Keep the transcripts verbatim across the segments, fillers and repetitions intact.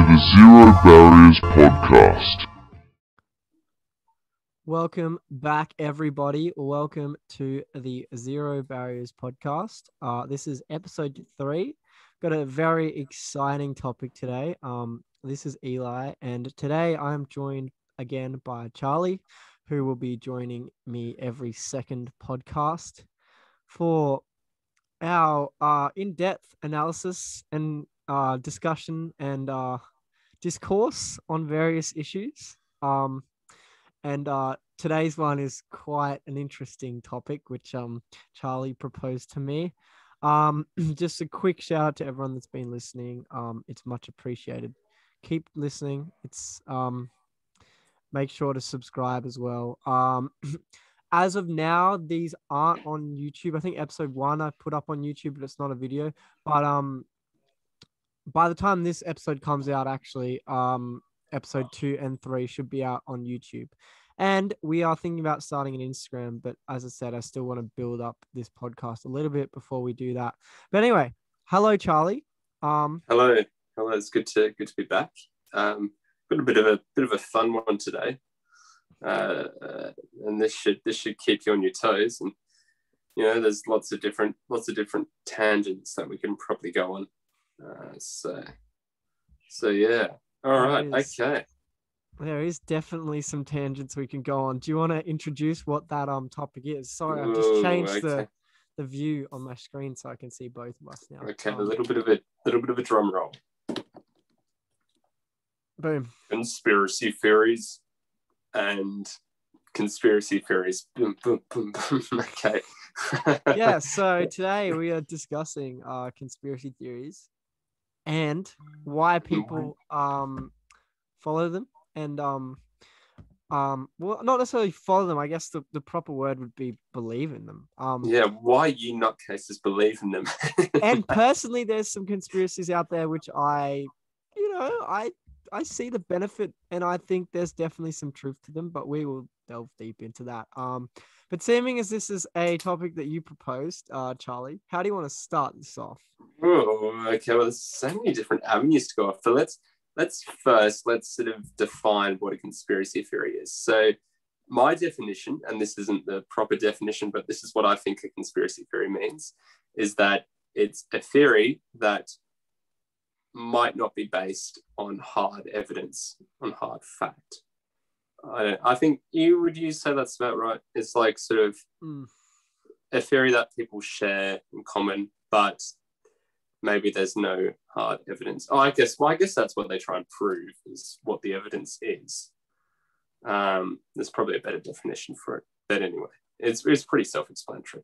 to the Zero Barriers Podcast. Welcome back, everybody. Welcome to the Zero Barriers Podcast. Uh, this is episode three. Got a very exciting topic today. Um, this is Eli, and today I'm joined again by Charlie, who will be joining me every second podcast for our uh, in-depth analysis and uh, discussion and uh, discourse on various issues. Um, and uh, today's one is quite an interesting topic, which um, Charlie proposed to me. Um, just a quick shout out to everyone that's been listening. Um, it's much appreciated. Keep listening. It's um, make sure to subscribe as well. Um, as of now, these aren't on YouTube. I think episode one I put up on YouTube, but it's not a video. But um, by the time this episode comes out, actually, um, episode two and three should be out on YouTube. And we are thinking about starting an Instagram, but as I said, I still want to build up this podcast a little bit before we do that. But anyway, hello, Charlie. Um, hello, hello. It's good to good to be back. Um, got a bit of a bit of a fun one today, uh, and this should this should keep you on your toes. And you know, there's lots of different lots of different tangents that we can probably go on. Uh, so, so yeah. All right. Okay. There is definitely some tangents we can go on. Do you want to introduce what that um topic is? Sorry, I've just changed okay. the the view on my screen so I can see both of us now. Okay, um, a little bit of a little bit of a drum roll. Boom. Conspiracy theories and conspiracy theories. Boom, boom, boom, boom. Okay. Yeah. So today we are discussing uh conspiracy theories and why people um follow them. And, um, um, well, not necessarily follow them. I guess the, the proper word would be believe in them. Um, yeah. Why you nutcases believe in them. And personally, there's some conspiracies out there, which I, you know, I, I see the benefit and I think there's definitely some truth to them, but we will delve deep into that. Um, but seeming as this is a topic that you proposed, uh, Charlie, how do you want to start this off? Oh, okay. Well, there's so many different avenues to go off. So let's, Let's first, let's sort of define what a conspiracy theory is. So my definition, and this isn't the proper definition, but this is what I think a conspiracy theory means, is that it's a theory that might not be based on hard evidence, on hard fact. I, I think you would you say that's about right? It's like sort of mm. a theory that people share in common, but maybe there's no hard evidence. Oh, I guess. Well, I guess that's what they try and prove is what the evidence is. Um, there's probably a better definition for it, but anyway, it's it's pretty self-explanatory.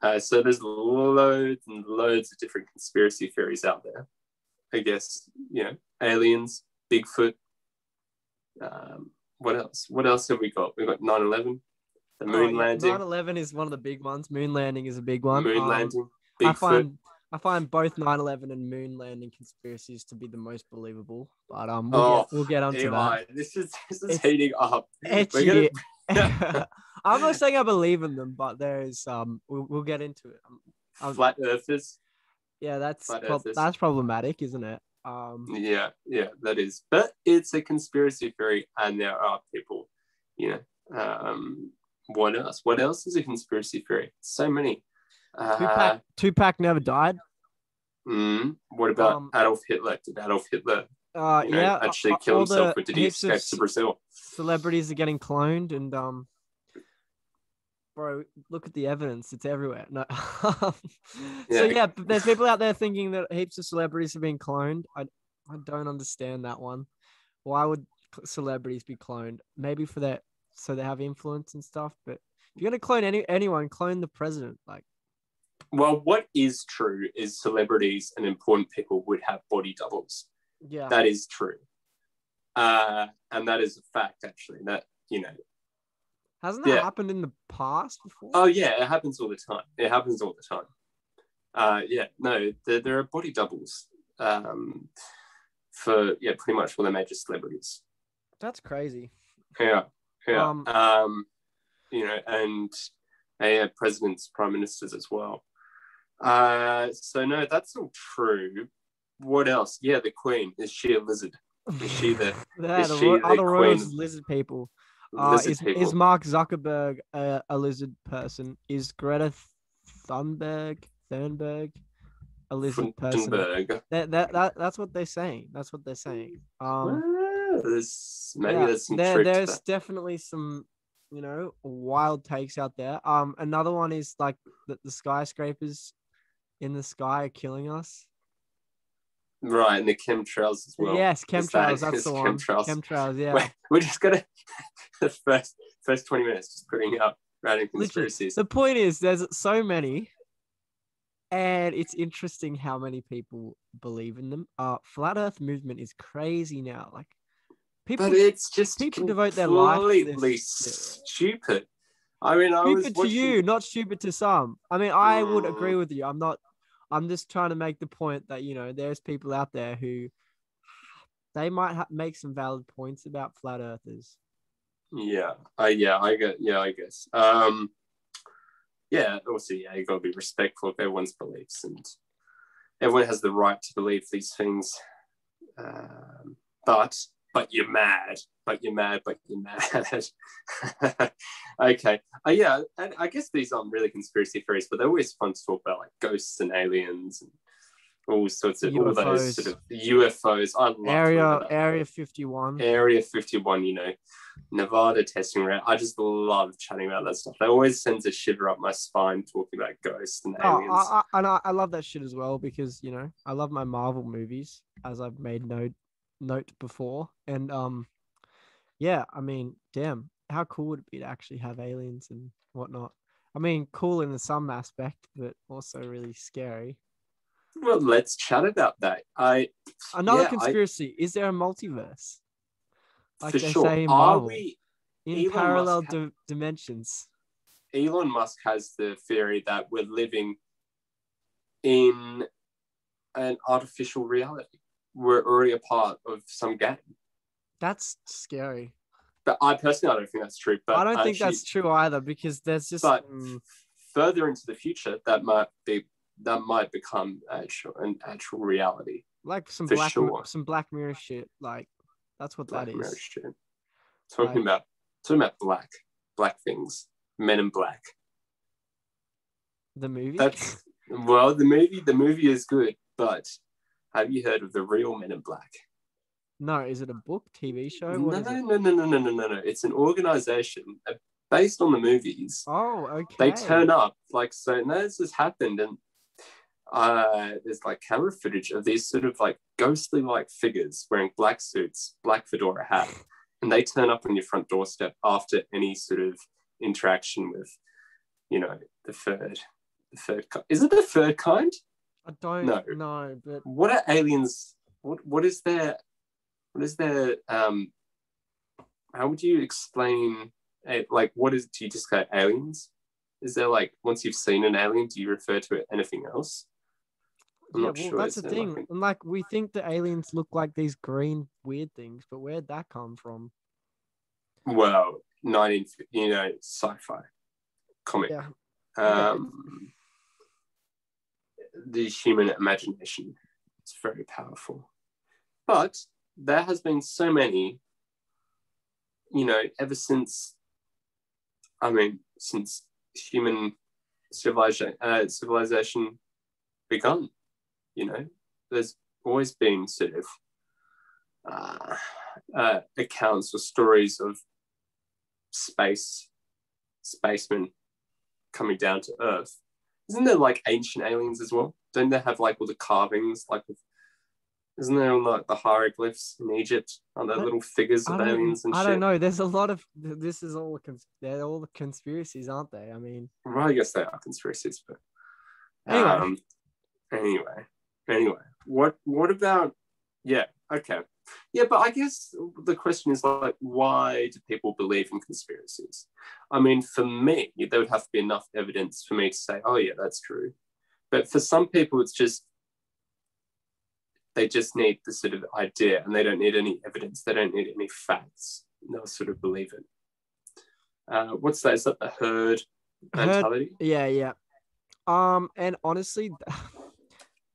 Uh, so there's loads and loads of different conspiracy theories out there. I guess you know, aliens, Bigfoot. Um, what else? What else have we got? We've got nine eleven, the moon landing. nine eleven is one of the big ones. Moon landing is a big one. Moon landing. Um, Bigfoot. I find- I find both nine eleven and moon landing conspiracies to be the most believable, but um, we'll, oh, get, we'll get onto Eli, that. This is this is it's heating up. Gonna... I'm not saying I believe in them, but there is um, we'll, we'll get into it. Um, um, Flat earthers. Yeah, that's prob- earthers. that's problematic, isn't it? Um, yeah, yeah, that is. But it's a conspiracy theory, and there are people, you know. Um, what else? What else is a conspiracy theory? So many. Uh, Tupac, Tupac never died. Mm, what about um, Adolf Hitler? Did Adolf Hitler uh, you know, yeah, actually uh, kill himself, or did he escape to Brazil? Celebrities are getting cloned, and um, bro, look at the evidence; it's everywhere. No, so yeah, yeah but there's people out there thinking that heaps of celebrities have been cloned. I, I don't understand that one. Why would celebrities be cloned? Maybe for that, so they have influence and stuff. But if you're gonna clone any anyone, clone the president, like. Well, what is true is celebrities and important people would have body doubles. Yeah. That is true. Uh, and that is a fact, actually, that, you know. Hasn't that yeah. happened in the past before? Oh, yeah, it happens all the time. It happens all the time. Uh, yeah, no, there, there are body doubles um, for, yeah, pretty much all the major celebrities. That's crazy. Yeah, yeah. Um, um, you know, and yeah, presidents, prime ministers as well. Uh, so no, that's all true, what else? Yeah, the queen. Is she a lizard? Is she the? Is she the other royals, lizard people. Uh, lizard is, people. Is Mark Zuckerberg a, a lizard person? Is Greta Thunberg Thunberg a lizard person? That, that that that's what they're saying. That's what they're saying. Um, well, there's, maybe yeah, there's some there, truth there's to that. Definitely some, you know, wild takes out there. Um, another one is like that the skyscrapers in the sky are killing us. Right, and the chemtrails as well. Yes, chemtrails, that, that's the one. Chemtrails, chemtrails yeah. Wait, we're just going to, the first first twenty minutes, just putting up random conspiracies. Literally, the point is, there's so many, and it's interesting how many people believe in them. Uh, Flat Earth movement is crazy now. Like, people, but it's just people devote their life to completely stupid. I mean, I was Stupid watching... to you, not stupid to some. I mean, I mm. would agree with you. I'm not... I'm just trying to make the point that, you know, there's people out there who they might ha- make some valid points about flat earthers. Yeah. I, yeah, I get, yeah, I guess. Um, yeah. Also, yeah, you gotta be respectful of everyone's beliefs, and everyone has the right to believe these things. Um, but, but you're mad, but you're mad, but you're mad. Okay. Uh, yeah, and I guess these aren't really conspiracy theories, but they're always fun to talk about, like ghosts and aliens and all sorts of U F Os. All those sort of U F Os. I love Area Area fifty-one. Area fifty-one, you know, Nevada testing range. I just love chatting about that stuff. That always sends a shiver up my spine talking about ghosts and oh, aliens. I, I, and I, I love that shit as well because, you know, I love my Marvel movies, as I've made note note before, and um, yeah, I mean, damn. How cool would it be to actually have aliens and whatnot? I mean, cool in some aspect, but also really scary. Well, let's chat about that. I Another yeah, conspiracy. I, is there a multiverse? Like for they sure. say in Marvel, Are we... in Elon parallel di- has... dimensions? Elon Musk has the theory that we're living in an artificial reality. We're already a part of some game. That's scary. But I personally, I don't think that's true. But I don't think actually, that's true either, because there's just. But um, further into the future, that might be that might become actual an actual reality. Like some black sure. some Black Mirror shit. Like that's what black that is. Mirror shit. Talking like, about talking about black black things. Men in Black. The movie. That's well, the movie. The movie is good, but have you heard of the real Men in Black? No, is it a book, T V show? What no, no, no, no, no, no, no, no. It's an organization based on the movies. Oh, okay. They turn up like so. And this has happened, and uh, there's like camera footage of these sort of like ghostly-like figures wearing black suits, black fedora hat, and they turn up on your front doorstep after any sort of interaction with, you know, the third, the third kind. Is it the third kind? I don't know. No, but what are aliens? What what is their What is there? Um, how would you explain? Like, what is? Do you just call it aliens? Is there like once you've seen an alien, do you refer to it anything else? I'm yeah, not well, sure. That's the thing. Like, and like, we think the aliens look like these green weird things, but where'd that come from? Well, nineteen, you know, sci-fi comic. Yeah. Um, yeah. The human imagination is very powerful, but there has been so many, you know, ever since, I mean, since human civilization, uh, civilization begun, you know, there's always been sort of uh, uh, accounts or stories of space, spacemen coming down to Earth. Isn't there like ancient aliens as well? Don't they have like all the carvings, like with Isn't there like the hieroglyphs in Egypt? Are there little figures of aliens and shit? I don't know. There's a lot of this is all cons- they're all the conspiracies, aren't they? I mean, well, I guess they are conspiracies, but anyway, um, anyway, anyway. What what about? Yeah, okay, yeah, but I guess the question is like, why do people believe in conspiracies? I mean, for me, there would have to be enough evidence for me to say, oh yeah, that's true. But for some people, it's just. They just need the sort of idea, and they don't need any evidence. They don't need any facts. They'll sort of believe it. Uh, what's that? Is that the herd mentality? Herd, yeah, yeah. Um, and honestly,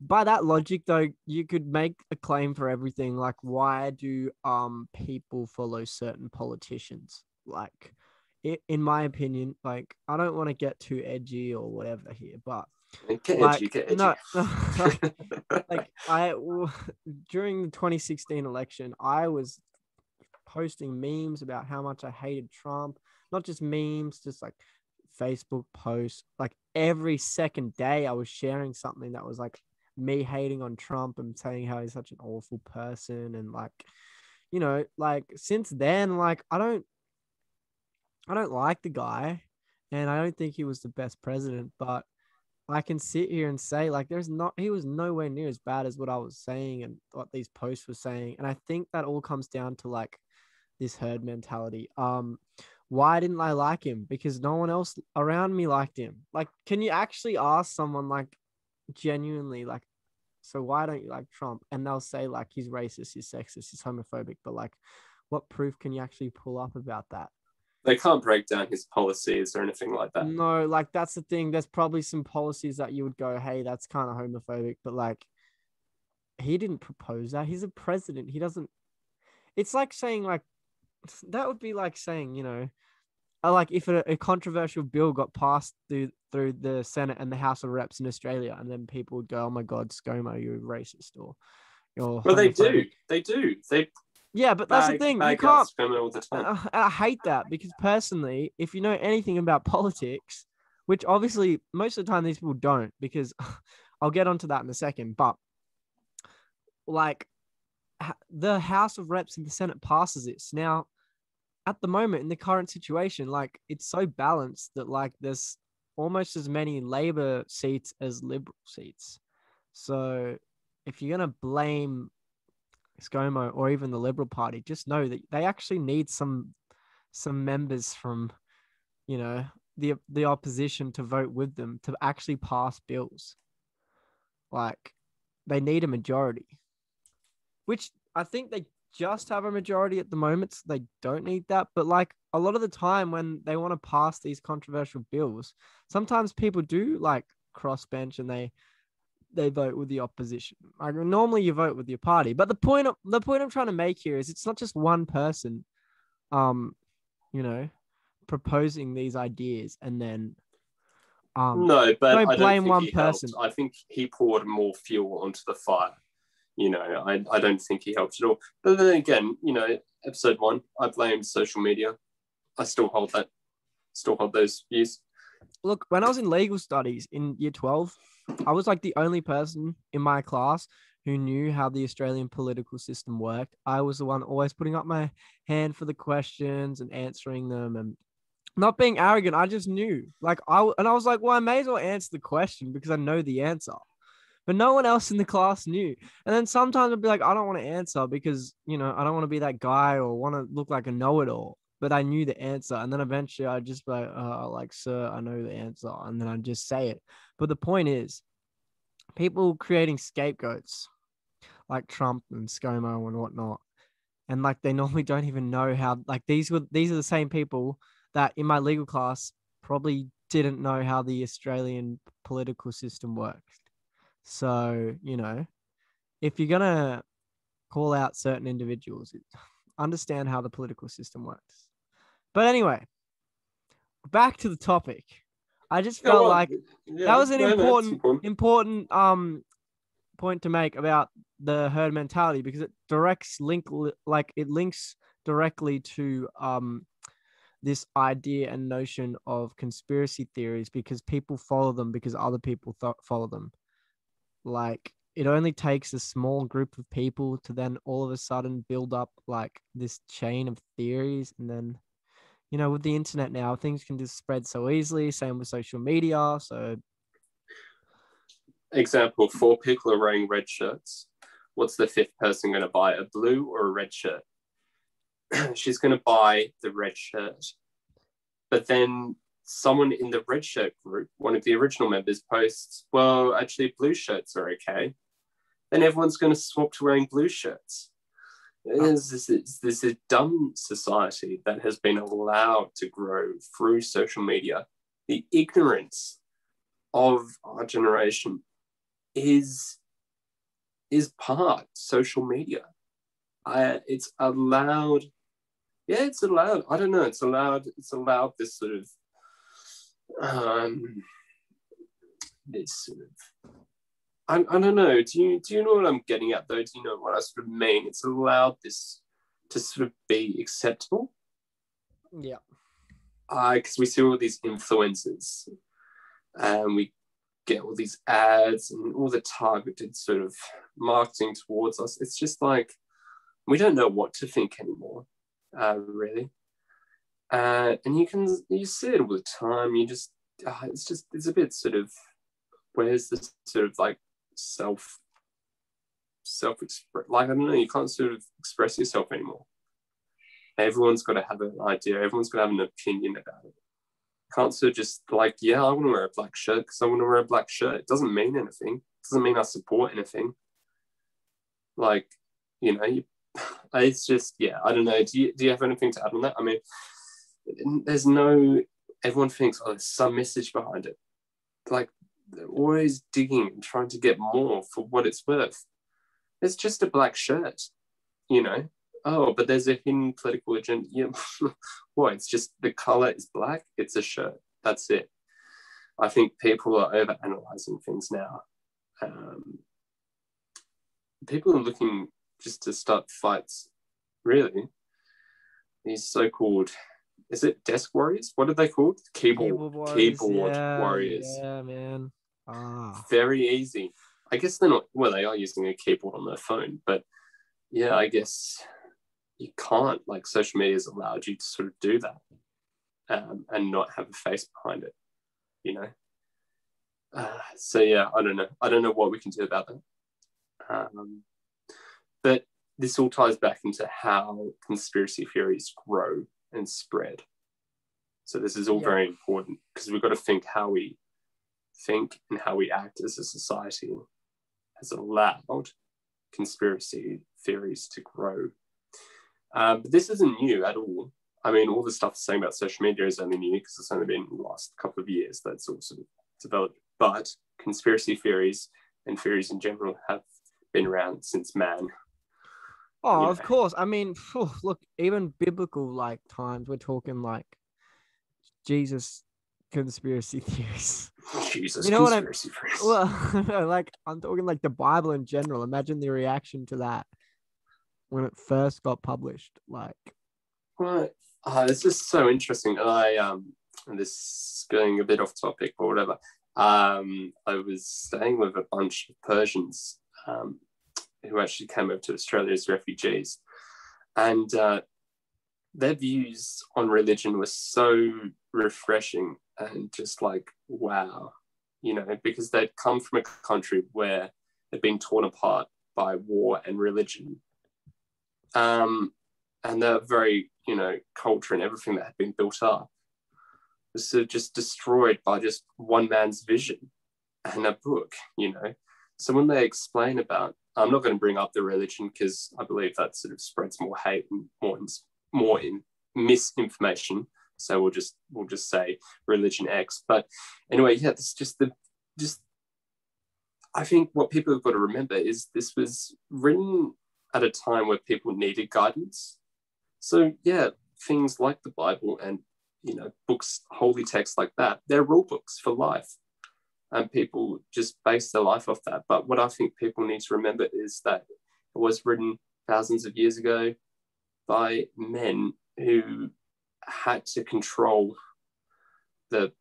by that logic though, you could make a claim for everything. Like, why do um people follow certain politicians? Like, it, in my opinion, like, I don't want to get too edgy or whatever here, but get like, edgy, get edgy. No, like I w- during the twenty sixteen election, I was posting memes about how much I hated Trump. Not just memes, just like Facebook posts. Like every second day I was sharing something that was like me hating on Trump and saying how he's such an awful person. And like, you know, like since then, like I don't, I don't like the guy and I don't think he was the best president, but I can sit here and say like, there's not, he was nowhere near as bad as what I was saying and what these posts were saying. And I think that all comes down to like this herd mentality. Um, Why didn't I like him? Because no one else around me liked him. Like, can you actually ask someone like genuinely like, so why don't you like Trump? And they'll say like, he's racist, he's sexist, he's homophobic. But like, what proof can you actually pull up about that? They can't break down his policies or anything like that. No, like that's the thing. There's probably some policies that you would go, hey, that's kind of homophobic. But like, he didn't propose that. He's a president. He doesn't. It's like saying like, that would be like saying, you know, like if a, a controversial bill got passed through through the Senate and the House of Reps in Australia, and then people would go, "Oh my God, ScoMo, you're racist," or, or well, homophobic. they do, they do, they. Yeah, but that's bag, the thing. You can't. All the time. And I, and I hate that because personally, if you know anything about politics, which obviously most of the time these people don't, because I'll get onto that in a second, but like the House of Reps and the Senate passes it now. At the moment in the current situation, like it's so balanced that like there's almost as many Labor seats as Liberal seats. So if you're going to blame ScoMo or even the Liberal Party, just know that they actually need some, some members from, you know, the, the opposition to vote with them to actually pass bills. Like they need a majority, which I think they just have a majority at the moment, so they don't need that. But like a lot of the time when they want to pass these controversial bills, sometimes people do like crossbench and they they vote with the opposition. Like normally you vote with your party. But the point of, the point I'm trying to make here is it's not just one person, um, you know, proposing these ideas and then um no, but don't I blame don't think one he person. Helped. I think he poured more fuel onto the fire. You know, I, I don't think he helped at all. But then again, you know, episode one, I blamed social media. I still hold that, still hold those views. Look, when I was in legal studies in year twelve, I was like the only person in my class who knew how the Australian political system worked. I was the one always putting up my hand for the questions and answering them and not being arrogant. I just knew. Like, I and I was like, well, I may as well answer the question because I know the answer. But no one else in the class knew. And then sometimes I'd be like, I don't want to answer because, you know, I don't want to be that guy or want to look like a know-it-all. But I knew the answer. And then eventually I'd just be like, oh, like, sir, I know the answer. And then I'd just say it. But the point is, people creating scapegoats like Trump and ScoMo and whatnot. And like, they normally don't even know how, like, these were, these are the same people that in my legal class probably didn't know how the Australian political system works. So, you know, if you're going to call out certain individuals, understand how the political system works. But anyway, back to the topic. I just felt yeah, like yeah, that was an no, important, important, important um, point to make about the herd mentality because it directs link, like it links directly to um, this idea and notion of conspiracy theories because people follow them because other people th- follow them. Like it only takes a small group of people to then all of a sudden build up like this chain of theories. And then, you know, with the internet now, things can just spread so easily. Same with social media. So example, four people are wearing red shirts. What's the fifth person going to buy, a blue or a red shirt? She's going to buy the red shirt. But then someone in the red shirt group, one of the original members, posts, well, actually blue shirts are okay. Then everyone's going to swap to wearing blue shirts. Oh. It's, it's, it's, this is a dumb society that has been allowed to grow through social media. The ignorance of our generation is is part social media. I, it's allowed. Yeah, it's allowed. I don't know. It's allowed. It's allowed this sort of, um, this sort of. I, I don't know. Do you do you know what I'm getting at though? Do you know what I sort of mean? It's allowed this to sort of be acceptable. Yeah. Uh, because we see all these influencers, and we get all these ads and all the targeted sort of marketing towards us. It's just like we don't know what to think anymore. Uh, really, uh, and you can you see it all the time. You just uh, it's just it's a bit sort of where's this sort of like self self express like I don't know you can't sort of express yourself anymore. Everyone's got to have an idea. Everyone's got to have an opinion about it. You can't sort of just like yeah I want to wear a black shirt because I want to wear a black shirt. It doesn't mean anything. It doesn't mean I support anything. Like you know you. It's just, yeah, I don't know. Do you, do you have anything to add on that? I mean, there's no, everyone thinks, oh, there's some message behind it. Like, they're always digging and trying to get more for what it's worth. It's just a black shirt, you know? Oh, but there's a hidden political agenda. Yeah. Boy, it's just the color is black. It's a shirt. That's it. I think people are overanalyzing things now. Um, people are looking... just to start fights, really. These so-called, is it desk warriors? What are they called? Keyboard, keyboard warriors. Keyboard yeah, warriors. Yeah, man. Ah. Very easy. I guess they're not, well, they are using a keyboard on their phone, but yeah, I guess you can't, like social media has allowed you to sort of do that um, and not have a face behind it, you know? Uh, so yeah, I don't know. I don't know what we can do about that. Um, But this all ties back into how conspiracy theories grow and spread. So this is all yeah. very important because we've got to think how we think and how we act as a society has allowed conspiracy theories to grow. Uh, but this isn't new at all. I mean, all the stuff I'm saying about social media is only new because it's only been the last couple of years that's also developed. But conspiracy theories and theories in general have been around since man. Oh, yeah. Of course. I mean, phew, look, even biblical like times, we're talking like Jesus conspiracy theories. Jesus you know conspiracy theories. Well, like I'm talking like the Bible in general. Imagine the reaction to that when it first got published. Like, well, uh, this is so interesting. I um, and this is going a bit off topic or whatever. Um, I was staying with a bunch of Persians. Um, who actually came over to Australia as refugees. And uh, their views on religion were so refreshing and just like, wow, you know, because they'd come from a country where they'd been torn apart by war and religion. Um, and their very, you know, culture and everything that had been built up was sort of just destroyed by just one man's vision and a book, you know. So when they explain about, I'm not going to bring up the religion because I believe that sort of spreads more hate and more, more in misinformation. So we'll just we'll just say religion X. But anyway, yeah, it's just the just. I think what people have got to remember is this was written at a time where people needed guidance. So yeah, things like the Bible and you know books, holy texts like that, they're rule books for life. And people just base their life off that. But what I think people need to remember is that it was written thousands of years ago by men who had to control the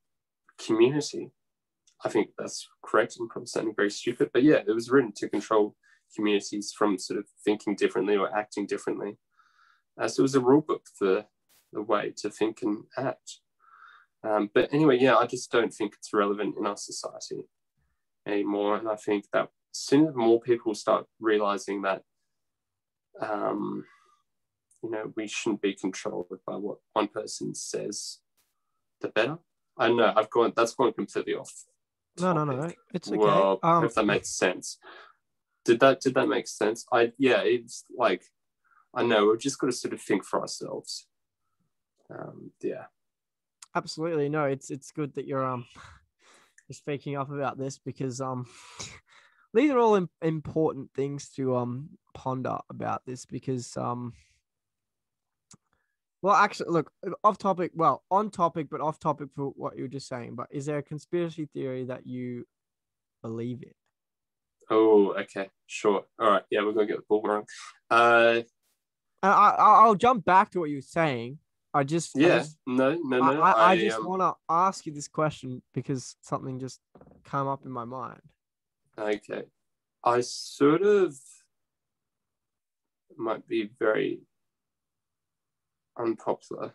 community. I think that's correct and probably sounding very stupid, but yeah, it was written to control communities from sort of thinking differently or acting differently. Uh, so it was a rule book for the way to think and act. Um, but anyway, yeah, I just don't think it's relevant in our society anymore. And I think that sooner more people start realizing that, um, you know, we shouldn't be controlled by what one person says, the better. I know I've gone, that's gone completely off. No, no, no, it's okay. Well, um, I hope that makes sense. Did that, did that make sense? I, yeah, it's like, I know we've just got to sort of think for ourselves. Um, yeah. Absolutely. No, it's it's good that you're um you're speaking up about this because um these are all im- important things to um ponder about this, because um well actually look off topic well on topic but off topic for what you were just saying, but is there a conspiracy theory that you believe in? Oh, okay, sure, all right, yeah, we're gonna get the ball wrong. Uh, I I'll jump back to what you were saying. I just yeah I just, no no no. I, I, I just um, want to ask you this question because something just came up in my mind. Okay, I sort of might be very unpopular.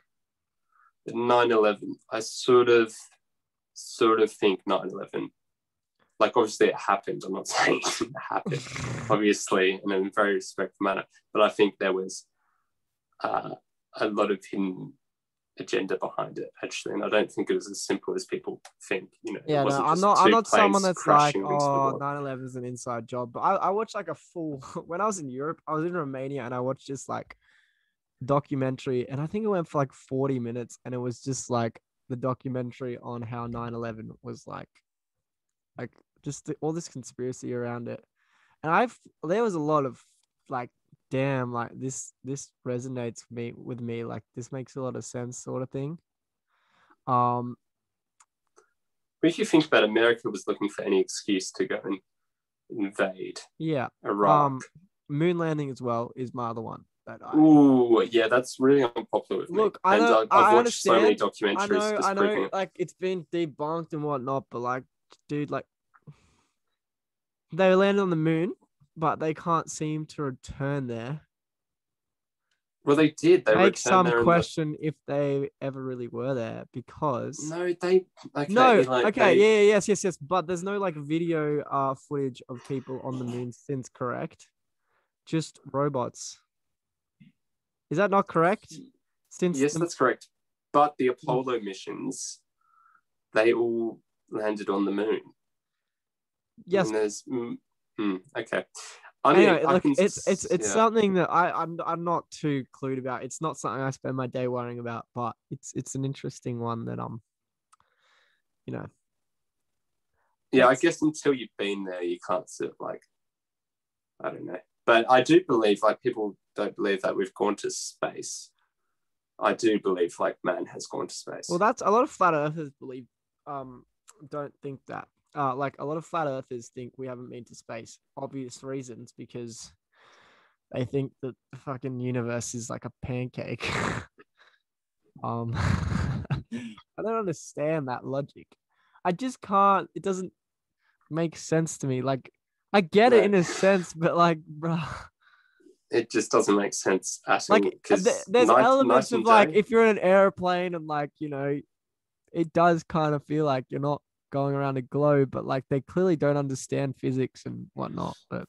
nine eleven I sort of sort of think nine eleven Like, obviously, it happened. I'm not saying it happened, obviously, and in a very respectful manner. But I think there was uh, a lot of hidden agenda behind it, actually. And I don't think it was as simple as people think. You know, yeah, it wasn't no, just I'm not, I'm not someone that's like, oh, nine eleven is an inside job. But I, I watched like a full, when I was in Europe, I was in Romania and I watched this like documentary. And I think it went for like forty minutes. And it was just like the documentary on how nine eleven was like, like, just the, all this conspiracy around it. And I've, there was a lot of like, damn, like this, this resonates with me, with me. Like this makes a lot of sense sort of thing. Um, if you think about, America was looking for any excuse to go and invade. Yeah. Iraq. Um, moon landing as well is my other one. That I, Ooh, yeah, that's really unpopular with me. Look, I know, and I, I've I watched understand. so many documentaries. I know, I know it. Like it's been debunked and whatnot, but like, dude, like they landed on the moon, but they can't seem to return there. Well, they did. They make some there question the... if they ever really were there, because no, they okay, no, like, okay, they... yeah, yes, yes, yes. But there's no like video uh footage of people on the moon since, correct? Just robots. Is that not correct? Since yes, the... that's correct. But the Apollo missions, they all landed on the moon. Yes. And there's, mm, mm, okay. I mean, anyway, I look, can, it's it's it's yeah. something that I I'm I'm not too clued about. It's not something I spend my day worrying about, but it's it's an interesting one that um, you know. Yeah, I guess until you've been there, you can't sort of like, I don't know. But I do believe, like people don't believe that we've gone to space. I do believe like man has gone to space. Well, that's a lot of flat earthers believe. Um. Don't think that uh like a lot of flat earthers think we haven't been to space, obvious reasons, because they think that the fucking universe is like a pancake. um I don't understand that logic. I just can't, it doesn't make sense to me. Like I get no. it in a sense, but like bro, it just doesn't make sense at all. Like th- there's night, elements night of like day. If you're in an airplane and like, you know, it does kind of feel like you're not going around a globe, but like they clearly don't understand physics and whatnot. But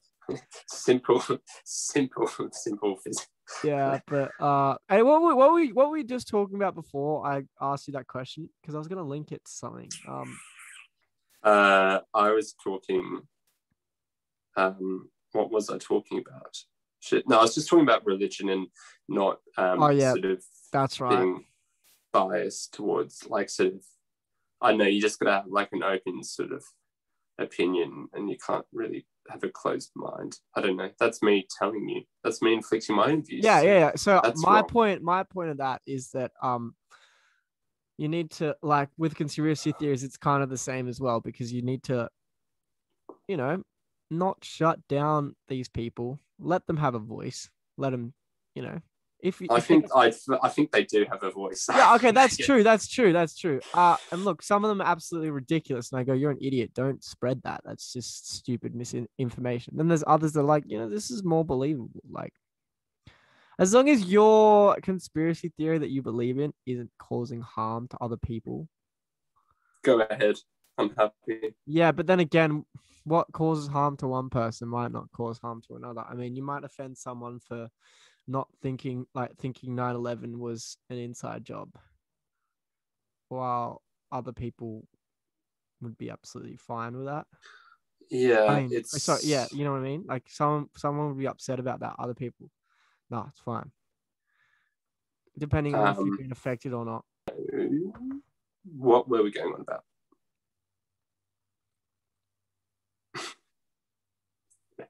simple, simple, simple physics. Yeah, but uh, hey, what were, what were what were we just talking about before I asked you that question? Because I was gonna link it to something. Um, uh, I was talking. Um, what was I talking about? Shit, no, I was just talking about religion and not. Um, oh yeah, sort of that's right. Being bias towards like sort of, I know you just gotta have like an open sort of opinion and you can't really have a closed mind. I don't know. That's me telling you. That's me inflicting my own views. Yeah, yeah, yeah. So my wrong. point, my point of that is that um, you need to like with conspiracy theories, it's kind of the same as well, because you need to, you know, not shut down these people. Let them have a voice. Let them, you know. If you, I if think I, I think they do have a voice. Yeah, okay, that's yeah. true. That's true. That's true. Uh, and look, some of them are absolutely ridiculous, and I go, "You're an idiot. Don't spread that. That's just stupid misinformation." Then there's others that are like, you know, this is more believable. Like, as long as your conspiracy theory that you believe in isn't causing harm to other people, go ahead. I'm happy. Yeah, but then again, what causes harm to one person might not cause harm to another. I mean, you might offend someone for not thinking like thinking nine eleven was an inside job, while other people would be absolutely fine with that. Yeah, I mean, it's so yeah, you know what I mean. Like someone, someone would be upset about that. Other people, no, it's fine. Depending on um, if you've been affected or not. What were we going on about?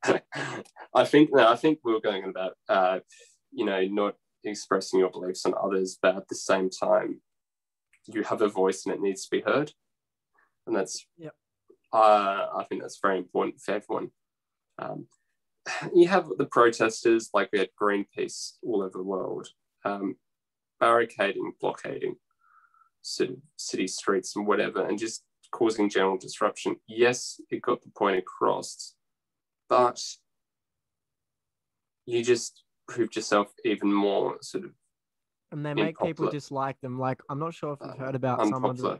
I think no, I think we were going about uh, you know, not expressing your beliefs on others, but at the same time, you have a voice and it needs to be heard, and that's yep. uh, I think that's very important for everyone. Um, you have the protesters, like we had Greenpeace all over the world, um, barricading, blockading sort of city streets and whatever, and just causing general disruption. Yes, it got the point across, but you just proved yourself even more sort of. And they make people dislike them. Like, I'm not sure if you've heard about some of the,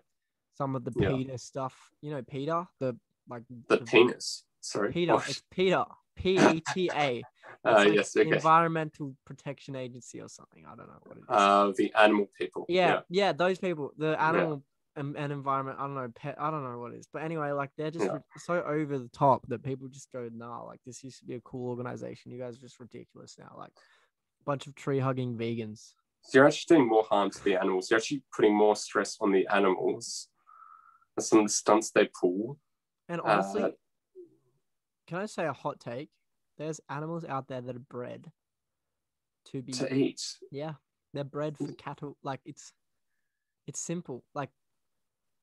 some of the yeah. Peter stuff. You know, Peter, the like the, the penis. Sorry, Peter. Gosh. It's Peter. P E T A. Uh, like yes, okay. Environmental Protection Agency or something. I don't know what it is. Uh, the animal people. Yeah, yeah, yeah those people. The animal. Yeah. And, and environment, I don't know, pet, I don't know what it is, but anyway, like they're just yeah. so over the top that people just go, nah, like this used to be a cool organization, you guys are just ridiculous now, like a bunch of tree hugging vegans. So you're actually doing more harm to the animals, you're actually putting more stress on the animals and some of the stunts they pull. And honestly, uh, can I say a hot take? There's animals out there that are bred to be to eat. Yeah, they're bred for cattle. Like it's it's simple. Like,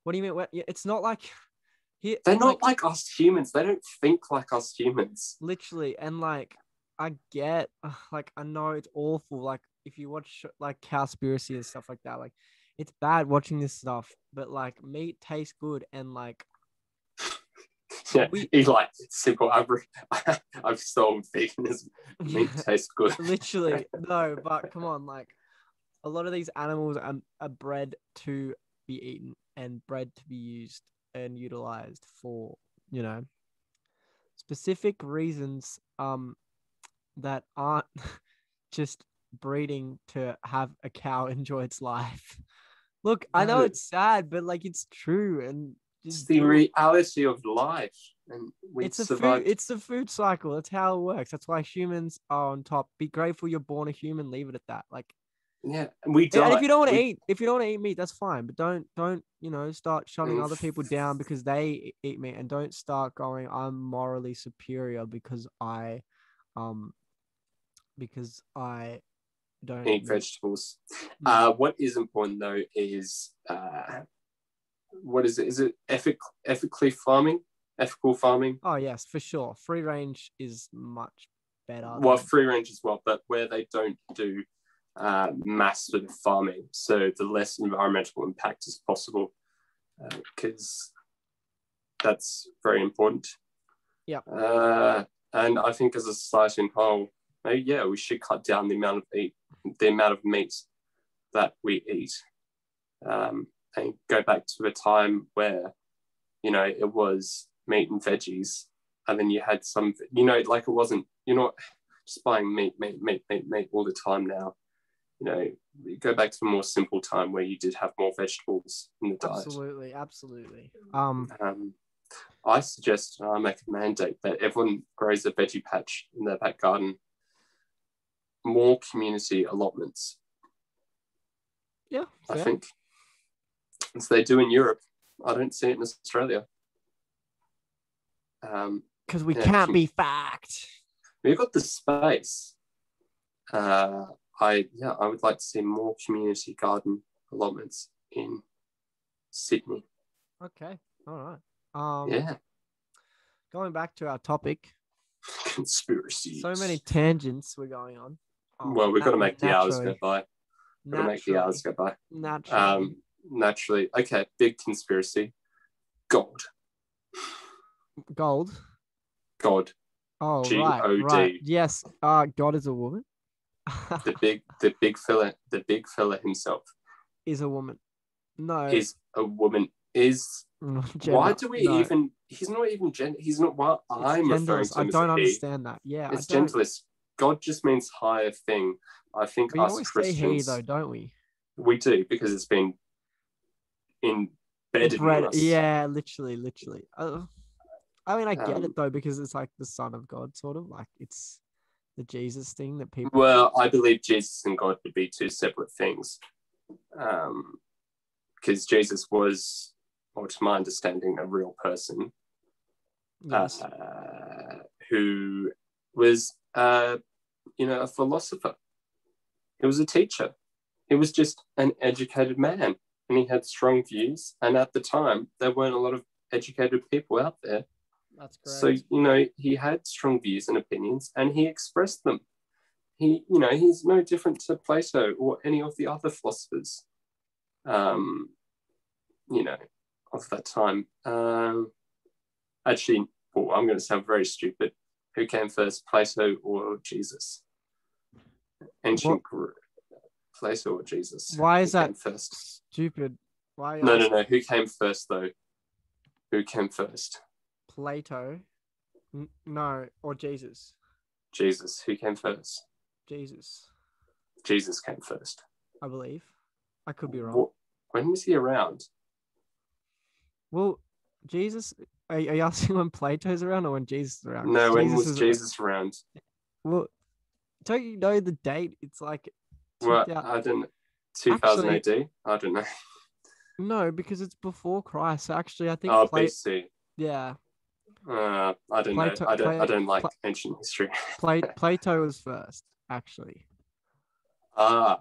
what do you mean? It's not like... Here, They're not like, like us humans. They don't think like us humans. Literally. And like, I get, like, I know it's awful. Like, if you watch like Cowspiracy and stuff like that, like, it's bad watching this stuff, but like, meat tastes good. And like... Yeah, we, Eli, simple. I've, I've sold veganism. Meat yeah, tastes good. Literally. No, but come on. Like, a lot of these animals are, are bred to be eaten. And bread to be used and utilized for, you know, specific reasons um, that aren't just breeding to have a cow enjoy its life. Look, no. I know it's sad, but like it's true, and just it's the reality of life. And we it's survived. a food, it's the food cycle. That's how it works. That's why humans are on top. Be grateful you're born a human. Leave it at that. Like. Yeah, we don't. If you don't want to eat, if you don't want to eat meat, that's fine. But don't, don't, you know, start shutting other people down because they eat meat, and don't start going, I'm morally superior because I, um, because I don't eat vegetables. No. Uh, what is important though is, uh, what is it? Is it ethic, ethically farming? Ethical farming? Oh yes, for sure. Free range is much better. Well, than... free range as well, but where they don't do. Uh, mass sort of farming, so the less environmental impact as possible, because uh, that's very important. Yeah. Uh, and I think as a society in whole, maybe, yeah, we should cut down the amount of eat, the amount of meat that we eat, um, and go back to a time where, you know, it was meat and veggies, and then you had some, you know, like it wasn't, you're not just buying meat, meat, meat, meat, meat all the time now. You know, you go back to a more simple time where you did have more vegetables in the diet. Absolutely, absolutely. Um, um, I suggest, and I make a mandate, that everyone grows a veggie patch in their back garden. More community allotments. Yeah, fair. I think. As they do in Europe. I don't see it in Australia. Um, because we yeah, can't be fact. We've got the space. Uh... I yeah, I would like to see more community garden allotments in Sydney. Okay, all right. Um, yeah. Going back to our topic, conspiracies. So many tangents we're going on. Um, well, we've got to make the hours go by. We've got to make the hours go by. Naturally. Um, naturally. Okay, big conspiracy. Gold. Gold. God. Oh, G O D. Right, right. Yes. Uh, God is a woman. the big the big fella the big fella himself is a woman. No. Is a woman. Is gender, why do we no. even he's not even gen he's not what well, I'm referring to. I don't understand he. that. Yeah. It's genderless. God just means higher thing. I think we us always Christians say he, though, don't we? We do, because it's been embedded Bread, in us. Yeah, literally, literally. Uh, I mean I get um, it though, because it's like the Son of God, sort of like it's the Jesus thing that people... Well, I believe Jesus and God would be two separate things. Um, because Jesus was, or to my understanding, a real person. Yes. Uh, who was, uh, you know, a philosopher. He was a teacher. He was just an educated man, and he had strong views. And at the time, there weren't a lot of educated people out there. That's correct. So, you know, he had strong views and opinions, and he expressed them. He, you know, he's no different to Plato or any of the other philosophers, um, you know, of that time. Um, actually, oh, I'm going to sound very stupid. Who came first, Plato or Jesus? Ancient Greek. Plato or Jesus? Why is that first? Stupid? Why? No, no, no. Who came first, though? Who came first? Plato? N- no, or Jesus? Jesus. Who came first? Jesus. Jesus came first. I believe. I could be wrong. Well, when was he around? Well, Jesus... Are, are you asking when Plato's around or when Jesus is around? No, when Jesus was Jesus around? Well, don't you know the date? It's like... Well, I don't... two thousand actually, A D? I don't know. No, because it's before Christ. Actually, I think... Oh, Pla- B C. Yeah. Uh, I don't Plato, know. I don't, Plato, I don't like Pla- ancient history. Pla- Plato was first, actually. Ah.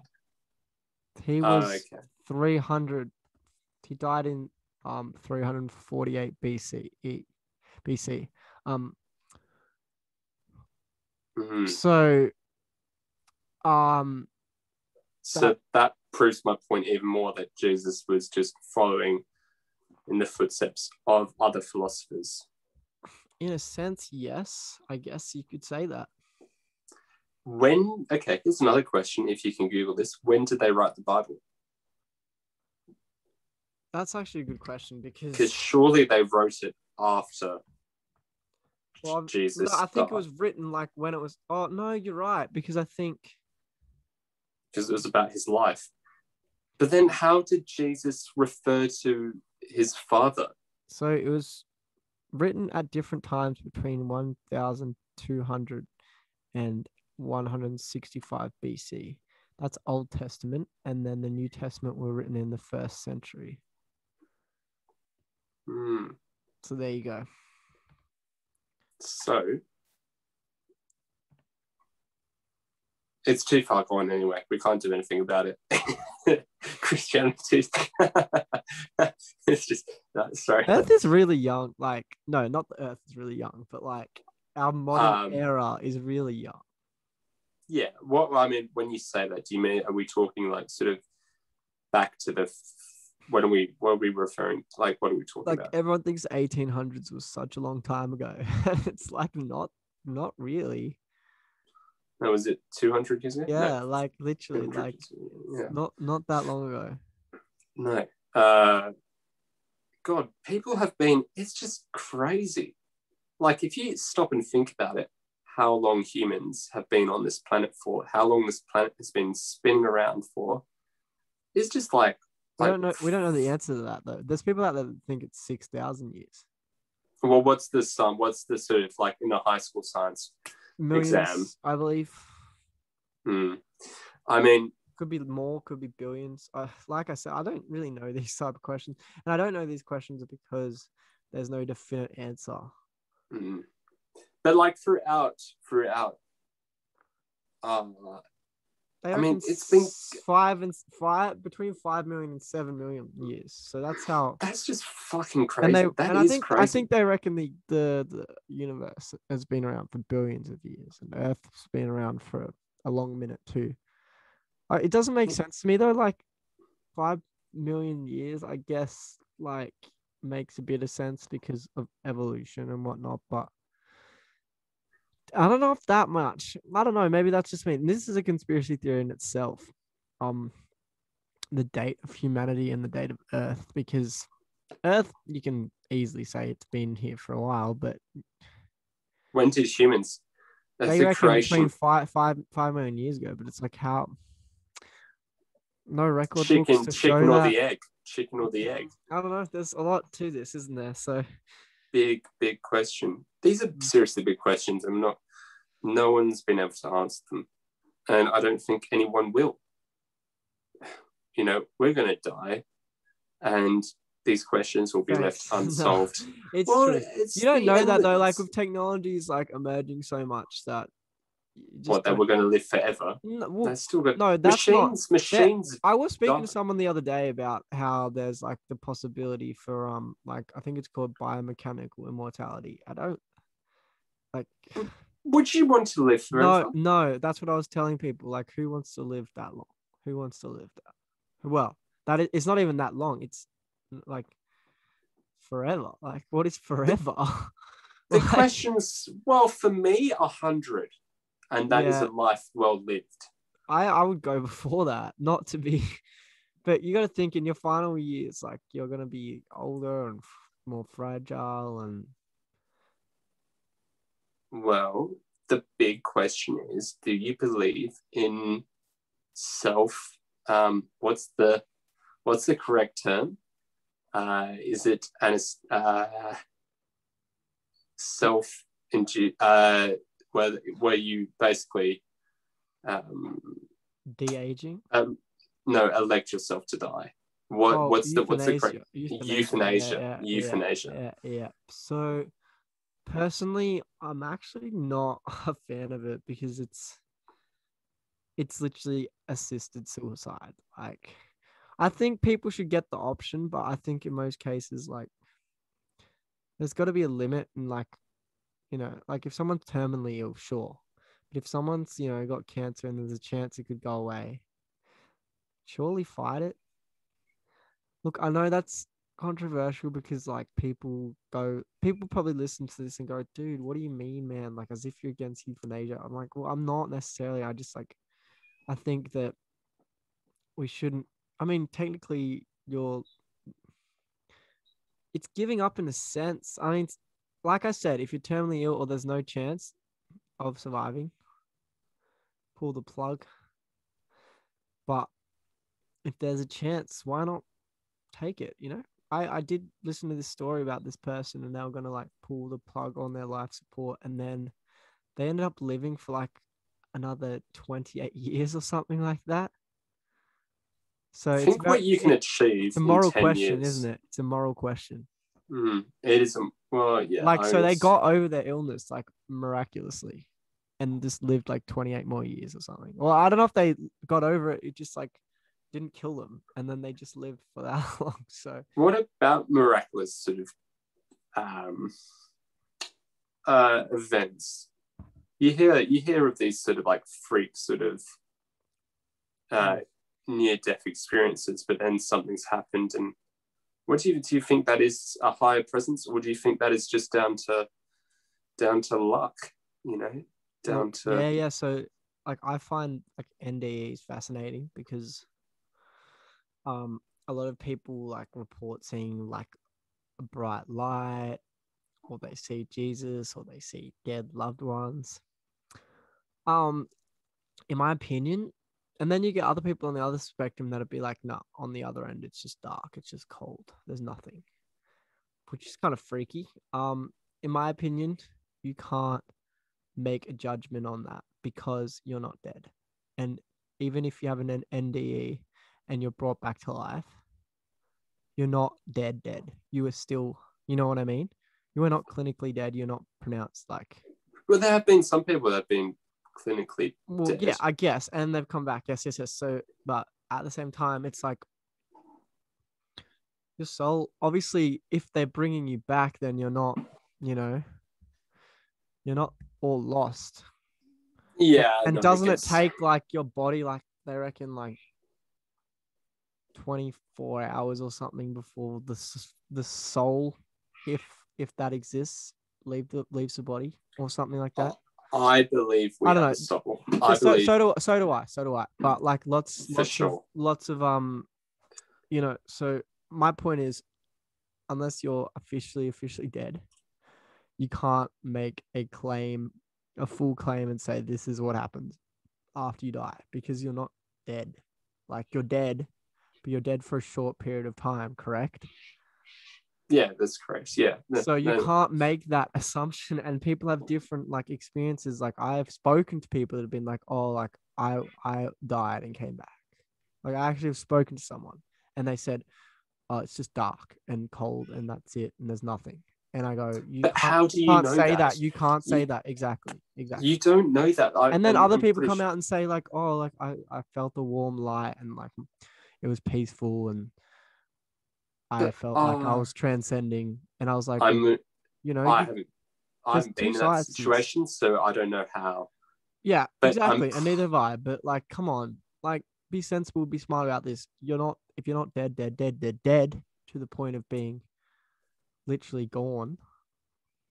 He was oh, okay. three hundred. He died in... Um, three hundred forty-eight B C E, B C. Um, mm-hmm. So, um, so that, that proves my point even more, that Jesus was just following in the footsteps of other philosophers. In a sense, yes, I guess you could say that. When, okay, here's another question, if you can Google this. When did they write the Bible? That's actually a good question, because... Because surely they wrote it after well, Jesus. No, I think died. It was written like when it was... Oh, no, you're right, because I think... Because it was about his life. But then how did Jesus refer to his father? So it was written at different times between twelve hundred and one sixty-five B C. That's Old Testament, and then the New Testament were written in the first century. Mm. So there you go. So it's too far gone anyway. We can't do anything about it. Christianity. It's just no, sorry. Earth is really young. Like no, not the Earth is really young, but like our modern um, era is really young. Yeah. What I mean when you say that, do you mean are we talking like sort of back to the f- What are we? What are we referring to? Like, what are we talking like about? Like, everyone thinks eighteen hundreds was such a long time ago. It's like not, not really. No, was it two hundred years ago? Yeah, no. Like literally, like yeah. not not that long ago. No, uh, God, people have been. It's just crazy. Like, if you stop and think about it, how long humans have been on this planet for? How long this planet has been spinning around for? It's just like. We don't know. We don't know the answer to that, though. There's people out there that think it's six thousand years. Well, what's this? Um, what's the sort of like in a high school science Millions, exam? I believe. Hmm. I mean, could be more. Could be billions. Uh, like I said, I don't really know these type of questions, and I don't know these questions because there's no definite answer. Mm. But like throughout, throughout. Um. I mean, it's been five and five between five million and seven million years. So that's how. That's just fucking crazy. And, they, that and is I think crazy. I think they reckon the, the the universe has been around for billions of years, and Earth's been around for a long minute too. Uh, it doesn't make sense to me though. Like five million years, I guess, like makes a bit of sense because of evolution and whatnot, but. I don't know if that much. I don't know. Maybe that's just me. And this is a conspiracy theory in itself. Um, the date of humanity and the date of Earth, because Earth, you can easily say it's been here for a while, but when did humans? That's they the reckon creation. Between five, five, five million years ago. But it's like how no record chicken, books to chicken show or that. the egg, chicken or the egg. I don't know. There's a lot to this, isn't there? So. Big, big question. These are seriously big questions. I'm not, no one's been able to answer them. And I don't think anyone will. You know, we're going to die. And these questions will be right. left unsolved. It's well, true. It's you don't know elements. That though. Like with technologies like emerging so much that what that we're going to live forever. No, well, that's still good. No, that's machines. Not, machines. I was speaking done. to someone the other day about how there's like the possibility for um like I think it's called biomechanical immortality. I don't like. Would, would you want to live forever? No, no. That's what I was telling people. Like, who wants to live that long? Who wants to live that? Well, that is, it's not even that long. It's like forever. Like, what is forever? The like, questions. Well, for me, a hundred. And that yeah. is a life well lived. I, I would go before that, not to be, but you got to think in your final years, like you're going to be older and f- more fragile. And well, the big question is, do you believe in self? Um, what's the, what's the correct term? Uh, is it an, uh, self into, uh, Where, where you basically um, de-aging? Um, no, elect yourself to die. What oh, what's euthanasia. the what's the correct euthanasia? Euthanasia. Yeah, yeah, euthanasia. Yeah, yeah. So personally, I'm actually not a fan of it because it's it's literally assisted suicide. Like, I think people should get the option, but I think in most cases, like, there's got to be a limit and like. You know, like if someone's terminally ill, sure. But if someone's, you know, got cancer and there's a chance it could go away, surely fight it. Look, I know that's controversial because like people go, people probably listen to this and go, dude, what do you mean, man? Like as if you're against euthanasia. I'm like, well, I'm not necessarily. I just like, I think that we shouldn't, I mean, technically you're, it's giving up in a sense. I mean, like I said, if you're terminally ill or there's no chance of surviving, pull the plug. But if there's a chance, why not take it? You know, I, I did listen to this story about this person and they were going to like pull the plug on their life support. And then they ended up living for like another twenty-eight years or something like that. So I think it's about, what you can achieve. It's a moral question, years. Isn't it? It's a moral question. Mm, it is. Well, yeah. Like, so they got over their illness, like, miraculously and just lived, like, twenty-eight more years or something. Well, I don't know if they got over it. It just, like, didn't kill them. And then they just lived for that long. So what about miraculous sort of um, uh, events? You hear you hear of these sort of, like, freak sort of uh, near-death experiences, but then something's happened and What do you do? You think that is a higher presence, or do you think that is just down to down to luck? You know, down to yeah, yeah. So, like, I find like N D Es fascinating because, um, a lot of people like report seeing like a bright light, or they see Jesus, or they see dead loved ones. Um, in my opinion. And then you get other people on the other spectrum that'd be like, no, nah, on the other end, it's just dark. It's just cold. There's nothing, which is kind of freaky. Um, in my opinion, you can't make a judgment on that because you're not dead. And even if you have an N D E and you're brought back to life, you're not dead, dead. You are still, you know what I mean? You are not clinically dead. You're not pronounced like. Well, there have been some people that have been clinically well dead. Yeah, I guess, and they've come back. Yes, yes, yes. So, but at the same time, it's like your soul. Obviously, if they're bringing you back, then you're not, you know, you're not all lost. Yeah. And no, doesn't it take like your body, like they reckon, like twenty-four hours or something before the the soul, if if that exists, leave the leaves the body or something like that. Oh. I believe we I don't have know. A soul. I so, believe... so do so do I. So do I. But like lots, For lots sure. of lots of um, you know. So my point is, unless you're officially officially dead, you can't make a claim, a full claim, and say this is what happens after you die because you're not dead. Like you're dead, but you're dead for a short period of time. Correct. Yeah, that's correct. Yeah. No, so you no. can't make that assumption, and people have different like experiences. Like I've spoken to people that have been like, "Oh, like I I died and came back." Like I actually have spoken to someone, and they said, oh, it's just dark and cold and that's it and there's nothing. And I go, you but can't, how do you can't know say that? that. You can't say you, that. Exactly. Exactly. You don't know that. I, and then I'm, other I'm people come sure. out and say like, oh, like I, I felt a warm light and like it was peaceful and I but, felt um, like I was transcending. And I was like, I'm, you know, I haven't, I haven't been in that situation, so I don't know how. Yeah, but exactly. I'm, and neither have I. But like, come on, like be sensible, be smart about this. You're not, if you're not dead, dead, dead, dead, dead to the point of being literally gone.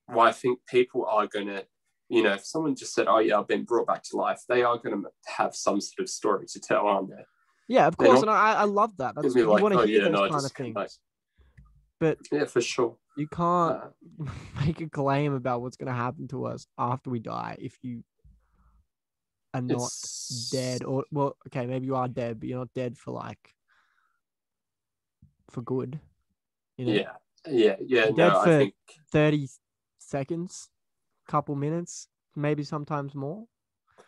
Well, I think people are going to, you know, if someone just said, oh yeah, I've been brought back to life, they are going to have some sort of story to tell, aren't they? Yeah, of course. And I, I love that. That's, you like, want to oh, hear yeah, those no, kind of things. Like, but yeah, for sure. You can't uh, make a claim about what's going to happen to us after we die if you are not dead. Or, well, okay, maybe you are dead, but you're not dead for like, for good. You know? Yeah. Yeah, yeah, dead no, for I think thirty seconds, couple minutes, maybe sometimes more.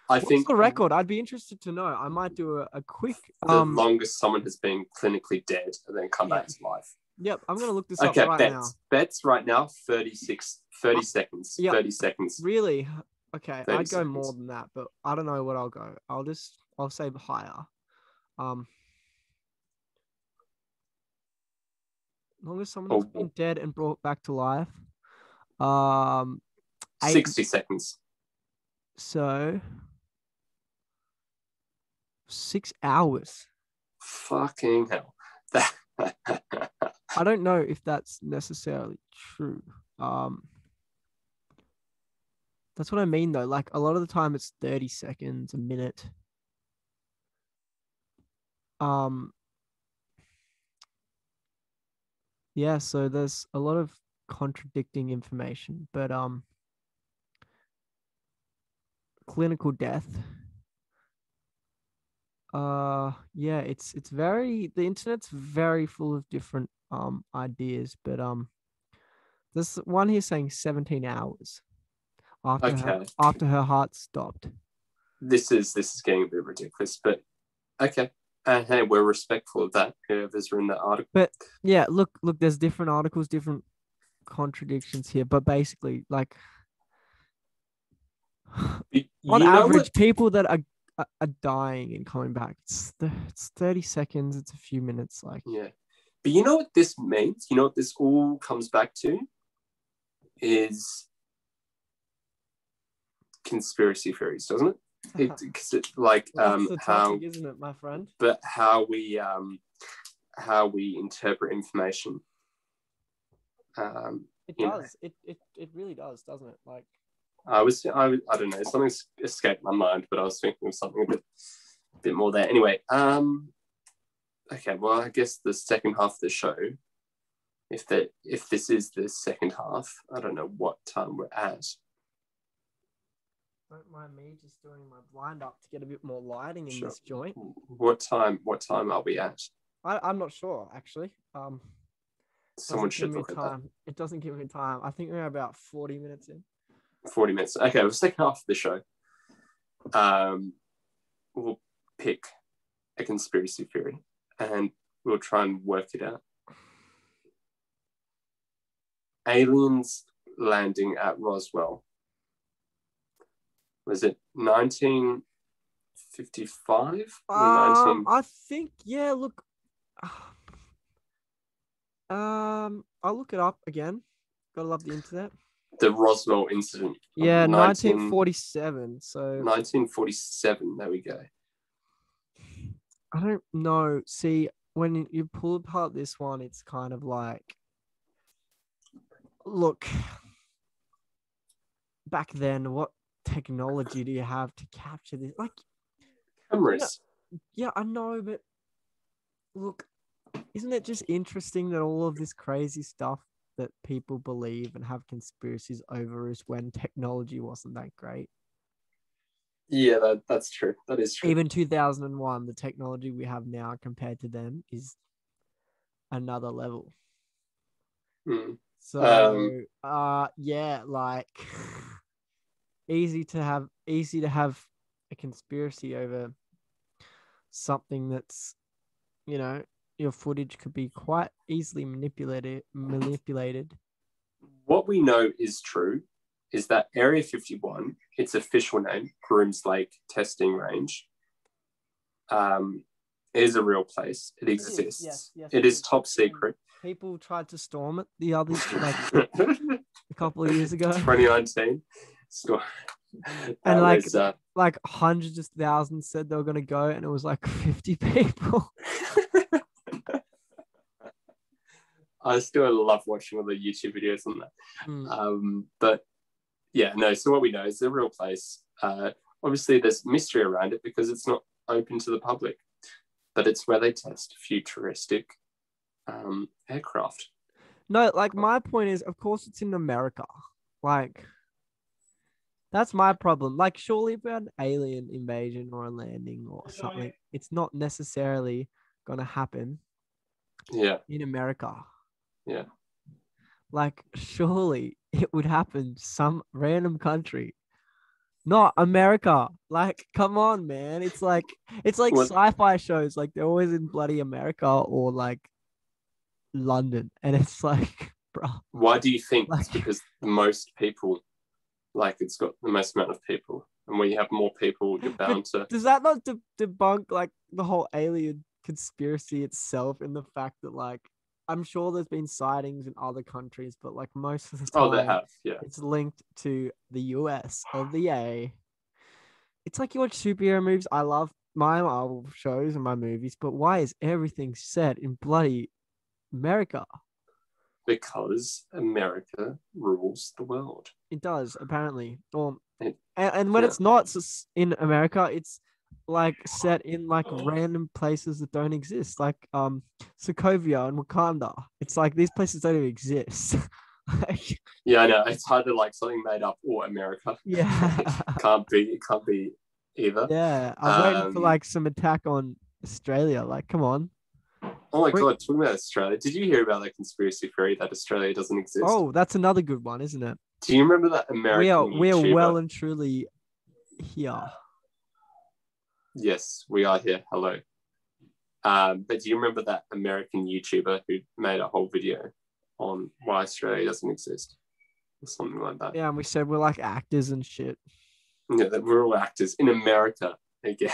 I What's think the record. I'd be interested to know. I might do a, a quick. The um, longest someone has been clinically dead and then come yeah. back to life. Yep, I'm gonna look this okay, up right bets, now. Bets right now, thirty-six, thirty seconds. Yep. Thirty seconds. Really? Okay, I'd go seconds. more than that, but I don't know what I'll go. I'll just I'll say higher. Um. As long as someone has oh. been dead and brought back to life. Um, eight... sixty seconds. So, six hours. Fucking hell. I don't know if that's necessarily true. Um, that's what I mean, though. Like, a lot of the time, it's thirty seconds, a minute. Um... Yeah, so there's a lot of contradicting information, but um, clinical death. Uh, yeah, it's it's very the internet's very full of different um ideas, but um, this one here saying seventeen hours after okay. her, after her heart stopped. This is this is getting a bit ridiculous, but okay. And hey, we're respectful of that, whoever's written that article. But yeah, look, look, there's different articles, different contradictions here. But basically, like, you on average, people that are, are are dying and coming back, it's, the, it's thirty seconds, it's a few minutes. Like, yeah. But you know what this means? You know what this all comes back to? Is conspiracy theories, doesn't it? Because it, it's like um topic, how isn't it, my friend? But how we um how we interpret information. Um, it does. It, it it really does, doesn't it? Like I was I I don't know, something escaped my mind, but I was thinking of something a bit a bit more there. Anyway, um, okay. Well, I guess the second half of the show, if that if this is the second half, I don't know what time we're at. Don't mind me just doing my blind up to get a bit more lighting in sure. this joint. What time? What time are we at? I, I'm not sure actually. Um, Someone should look at that. It doesn't give me time. I think we're about forty minutes in. Forty minutes. Okay, well, second half of the show. Um, we'll pick a conspiracy theory and we'll try and work it out. Aliens landing at Roswell. Was it nineteen fifty-five? Um, nineteen... I think, yeah, look. Um, I'll look it up again. Gotta love the internet. The Roswell incident. Yeah, nineteen forty-seven. So nineteen forty-seven, there we go. I don't know. See, when you pull apart this one, it's kind of like, look, back then, what technology do you have to capture this? Like cameras. Yeah, yeah, I know, but look, isn't it just interesting that all of this crazy stuff that people believe and have conspiracies over is when technology wasn't that great? Yeah, that, that's true. That is true. Even two thousand one, the technology we have now compared to them is another level. Mm. So, um, uh, yeah, like... Easy to have, easy to have a conspiracy over something that's, you know, your footage could be quite easily manipulated. Manipulated. What we know is true is that Area fifty-one, its official name, Grooms Lake Testing Range, um, is a real place. It exists. It is, yes, yes, it it is, is top secret. People tried to storm it the other like a couple of years ago. twenty nineteen. So, and like was, uh, like hundreds of thousands said they were going to go, and it was like fifty people. I still love watching all the YouTube videos on that. Mm. Um, but yeah, no, so what we know is a real place. Uh, obviously, there's mystery around it because it's not open to the public, but it's where they test futuristic um, aircraft. No, like my point is, of course, it's in America. Like, that's my problem. Like, surely if we had an alien invasion or a landing or something, it's not necessarily going to happen yeah. in America. Yeah. Like, surely it would happen some random country, not America. Like, come on, man. It's like, it's like what? Sci-fi shows. Like, they're always in bloody America or like London. And it's like, bro. Why do you think? Like, it's because most people, like, it's got the most amount of people. And when you have more people, you're bound to. Does that not de- debunk, like, the whole alien conspiracy itself in the fact that, like, I'm sure there's been sightings in other countries, but like most of the time, oh, they have, yeah. It's linked to the U S or the A. It's like you watch superhero movies. I love my Marvel shows and my movies, but why is everything set in bloody America? Because America rules the world. It does, apparently. Or it, and, and when yeah. it's not in America, it's like set in like random places that don't exist, like um Sokovia and Wakanda. It's like these places don't even exist. Like, yeah, I know, it's hard to like something made up or America. Yeah, it can't be. It can't be either. Yeah, I'm um, waiting for like some attack on Australia. Like, come on. Oh my We're... god, talking about Australia. Did you hear about that conspiracy theory that Australia doesn't exist? Oh, that's another good one, isn't it? Do you remember that American? We are we are well and truly here. Yes, we are here. Hello. Um, but do you remember that American YouTuber who made a whole video on why Australia doesn't exist? Or something like that. Yeah, and we said we're like actors and shit. Yeah, that we're all actors in America again.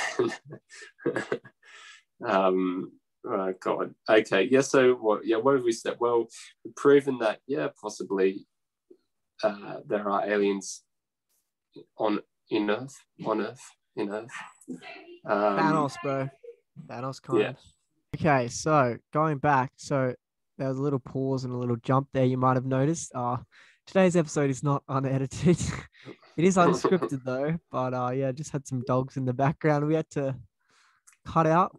um, oh, God. Okay, yeah, so what, yeah, what have we said? Well, we've proven that, yeah, possibly uh, there are aliens on in Earth, on Earth. You know, um, Thanos, bro. Thanos, kind. Yeah. Okay, so going back, so there was a little pause and a little jump there. You might have noticed. Uh today's episode is not unedited. It is unscripted though. But uh, yeah, just had some dogs in the background. We had to cut out.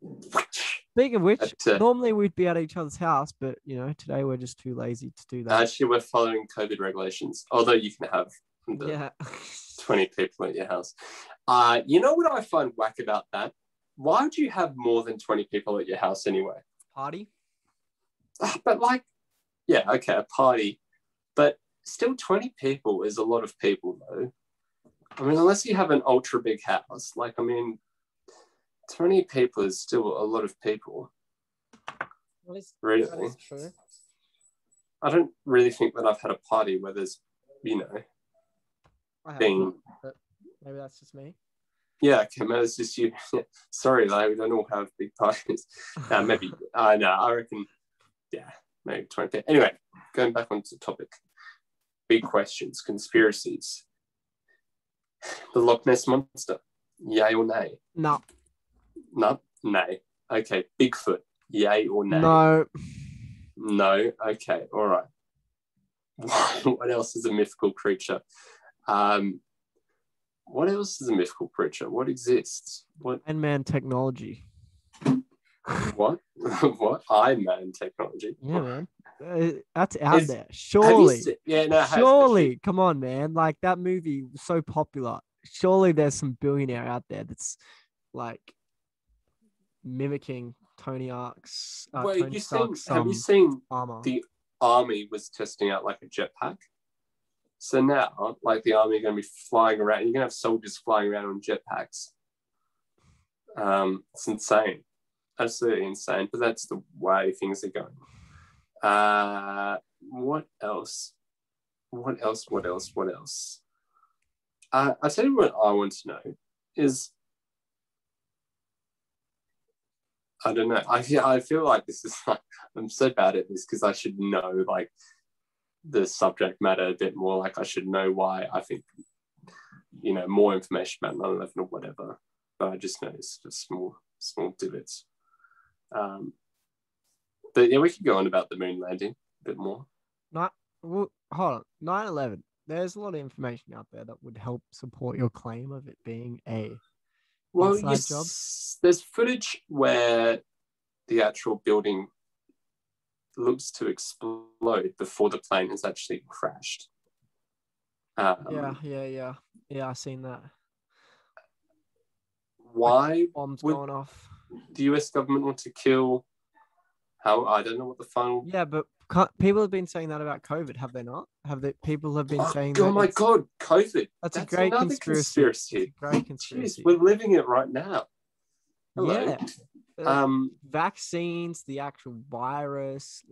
Speaking of which, to... normally we'd be at each other's house, but you know, today we're just too lazy to do that. Actually, we're following COVID regulations. Although you can have the... yeah. twenty people at your house. Uh, you know what I find whack about that? Why would you have more than twenty people at your house anyway? Party? But like, yeah, okay, a party. But still twenty people is a lot of people though. I mean, unless you have an ultra big house, like, I mean, twenty people is still a lot of people. That is, really. That is true. I don't really think that I've had a party where there's, you know, thing. But maybe that's just me. Yeah, okay, maybe it's just you. Sorry, like, we don't all have big parties. Uh, maybe, uh, no, I reckon, yeah, maybe twenty. Anyway, going back onto the topic, big questions, conspiracies. The Loch Ness Monster, yay or nay? No. No? Nay. Okay, Bigfoot, yay or nay? No. No, okay, all right. What else is a mythical creature? Um, what else is a mythical creature? What exists? What Iron Man technology? What? What Iron Man technology? Yeah, man, uh, that's out is, there. Surely, se- yeah, no, surely. Has, come on, man! Like that movie was so popular. Surely there's some billionaire out there that's like mimicking Tony Stark's. Uh, Wait, Tony you Stark's seen, have you seen armor? The army was testing out like a jetpack. So now, like, the army are going to be flying around. You're going to have soldiers flying around on jetpacks. Um, it's insane. absolutely insane, but that's the way things are going. Uh, what else? What else? What else? What else? Uh, I'll tell you what I want to know is, I don't know. I feel, I feel like this is like, I'm so bad at this because I should know like the subject matter a bit more. Like I should know why I think, you know, more information about nine eleven or whatever. But I just know it's just small, small divots. Um, but yeah, we could go on about the moon landing a bit more. Not, well, hold on. nine eleven. There's a lot of information out there that would help support your claim of it being a well, yes, job. There's footage where the actual building looks to explode before the plane has actually crashed. Um, yeah, yeah, yeah. Yeah, I've seen that. Why bombs going off? The U S government want to kill how I don't know what the final yeah, but can't, people have been saying that about COVID, have they not? Have they? People have been oh, saying. Oh my God, COVID! That's, that's a great conspiracy. conspiracy. Great conspiracy. Jeez, we're living it right now. Hello. Yeah. Um, vaccines, the actual virus.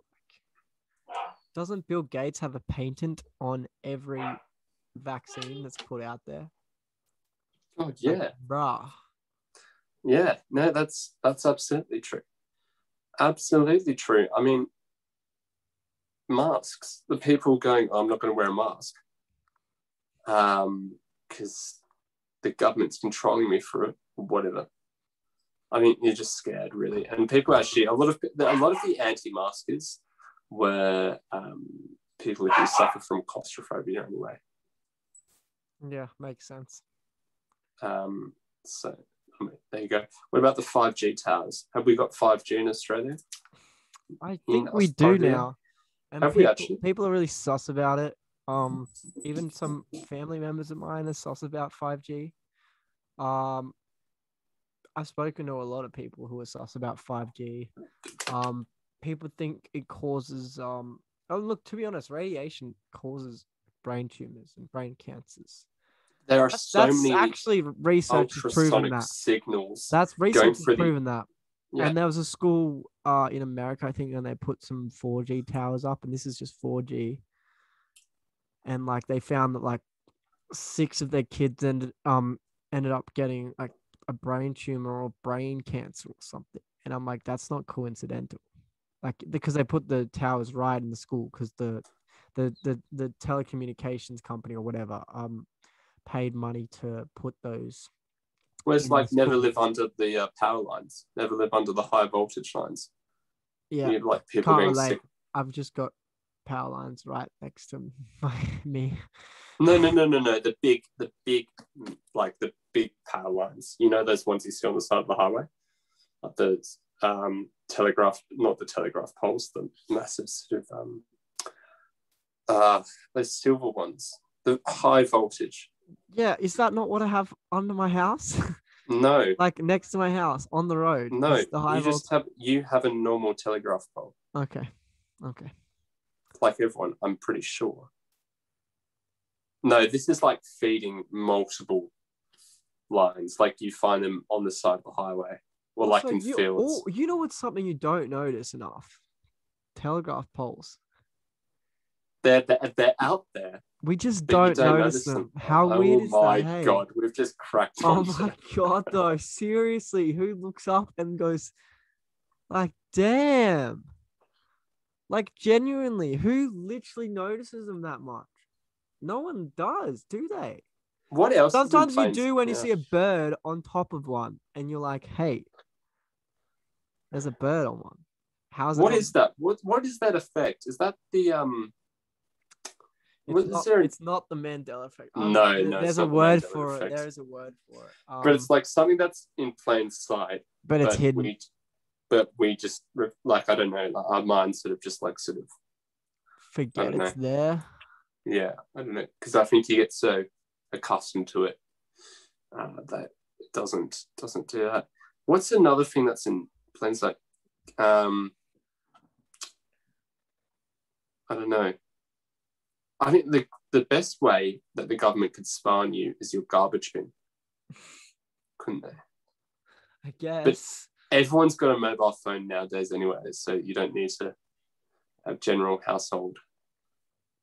Doesn't Bill Gates have a patent on every vaccine that's put out there? Oh yeah, like, brah. Yeah, no, that's that's absolutely true. Absolutely true. I mean, masks. The people going, oh, I'm not going to wear a mask um, because the government's controlling me for it, or whatever. I mean, you're just scared, really. And people actually, a lot of a lot of the anti-maskers were um, people who suffer from claustrophobia anyway. Yeah, makes sense. Um, so there you go. What about the five G towers? Have we got five G in Australia? I think we do now. And have people, we actually? People are really sus about it. Um, even some family members of mine are sus about five G. Um, I've spoken to a lot of people who are sus about five G. Um, people think it causes. Um, oh, look, to be honest, radiation causes brain tumors and brain cancers. There are that's, so that's many actually research has proven that. Signals that's research has proven the... that. Yeah. And there was a school uh, in America, I think, and they put some four G towers up, and this is just four G. And like they found that like six of their kids ended um ended up getting like a brain tumor or brain cancer or something. And I'm like, that's not coincidental, like because they put the towers right in the school because the, the the the telecommunications company or whatever um. paid money to put those. Whereas, like, never school. live under the uh, power lines, never live under the high voltage lines. Yeah, you know, like people being sick. I've just got power lines right next to me. No, no, no, no, no. The big, the big, like the big power lines. You know those ones you see on the side of the highway, like the um, telegraph, not the telegraph poles, the massive sort of um, uh, those silver ones, the high voltage. Yeah, is that not what I have under my house? No. Like next to my house on the road. No, the high you voltage. just have you have a normal telegraph pole. Okay, okay. Like everyone, I'm pretty sure. No, this is like feeding multiple lines. Like you find them on the side of the highway, or like so in you, fields. Or, you know what's something you don't notice enough? Telegraph poles. They're, they're, they're out there. We just don't, don't notice, notice them. them. How oh, weird is that? Oh my hey? God, we've just cracked Oh my God, though. Seriously, who looks up and goes, like, damn. Like, genuinely, who literally notices them that much? No one does, do they? What else? Sometimes you do when yeah. you see a bird on top of one and you're like, hey, there's a bird on one. How's What on? is that? What What is that effect? Is that the... um? It's not, there... it's not the Mandela effect. Oh, no, there, no. There's a word Mandela for effect. it. There is a word for it. Um, but it's like something that's in plain sight. But it's but hidden. We, but we just, like, I don't know, like our minds sort of just like sort of... Forget it's there. Yeah, I don't know. Because I think you get so accustomed to it uh, that it doesn't, doesn't do that. What's another thing that's in plain sight? Um, I don't know. I think the, the best way that the government could spy on you is your garbage bin, couldn't they? I guess. everyone's got a mobile phone nowadays anyway, so you don't need to have general household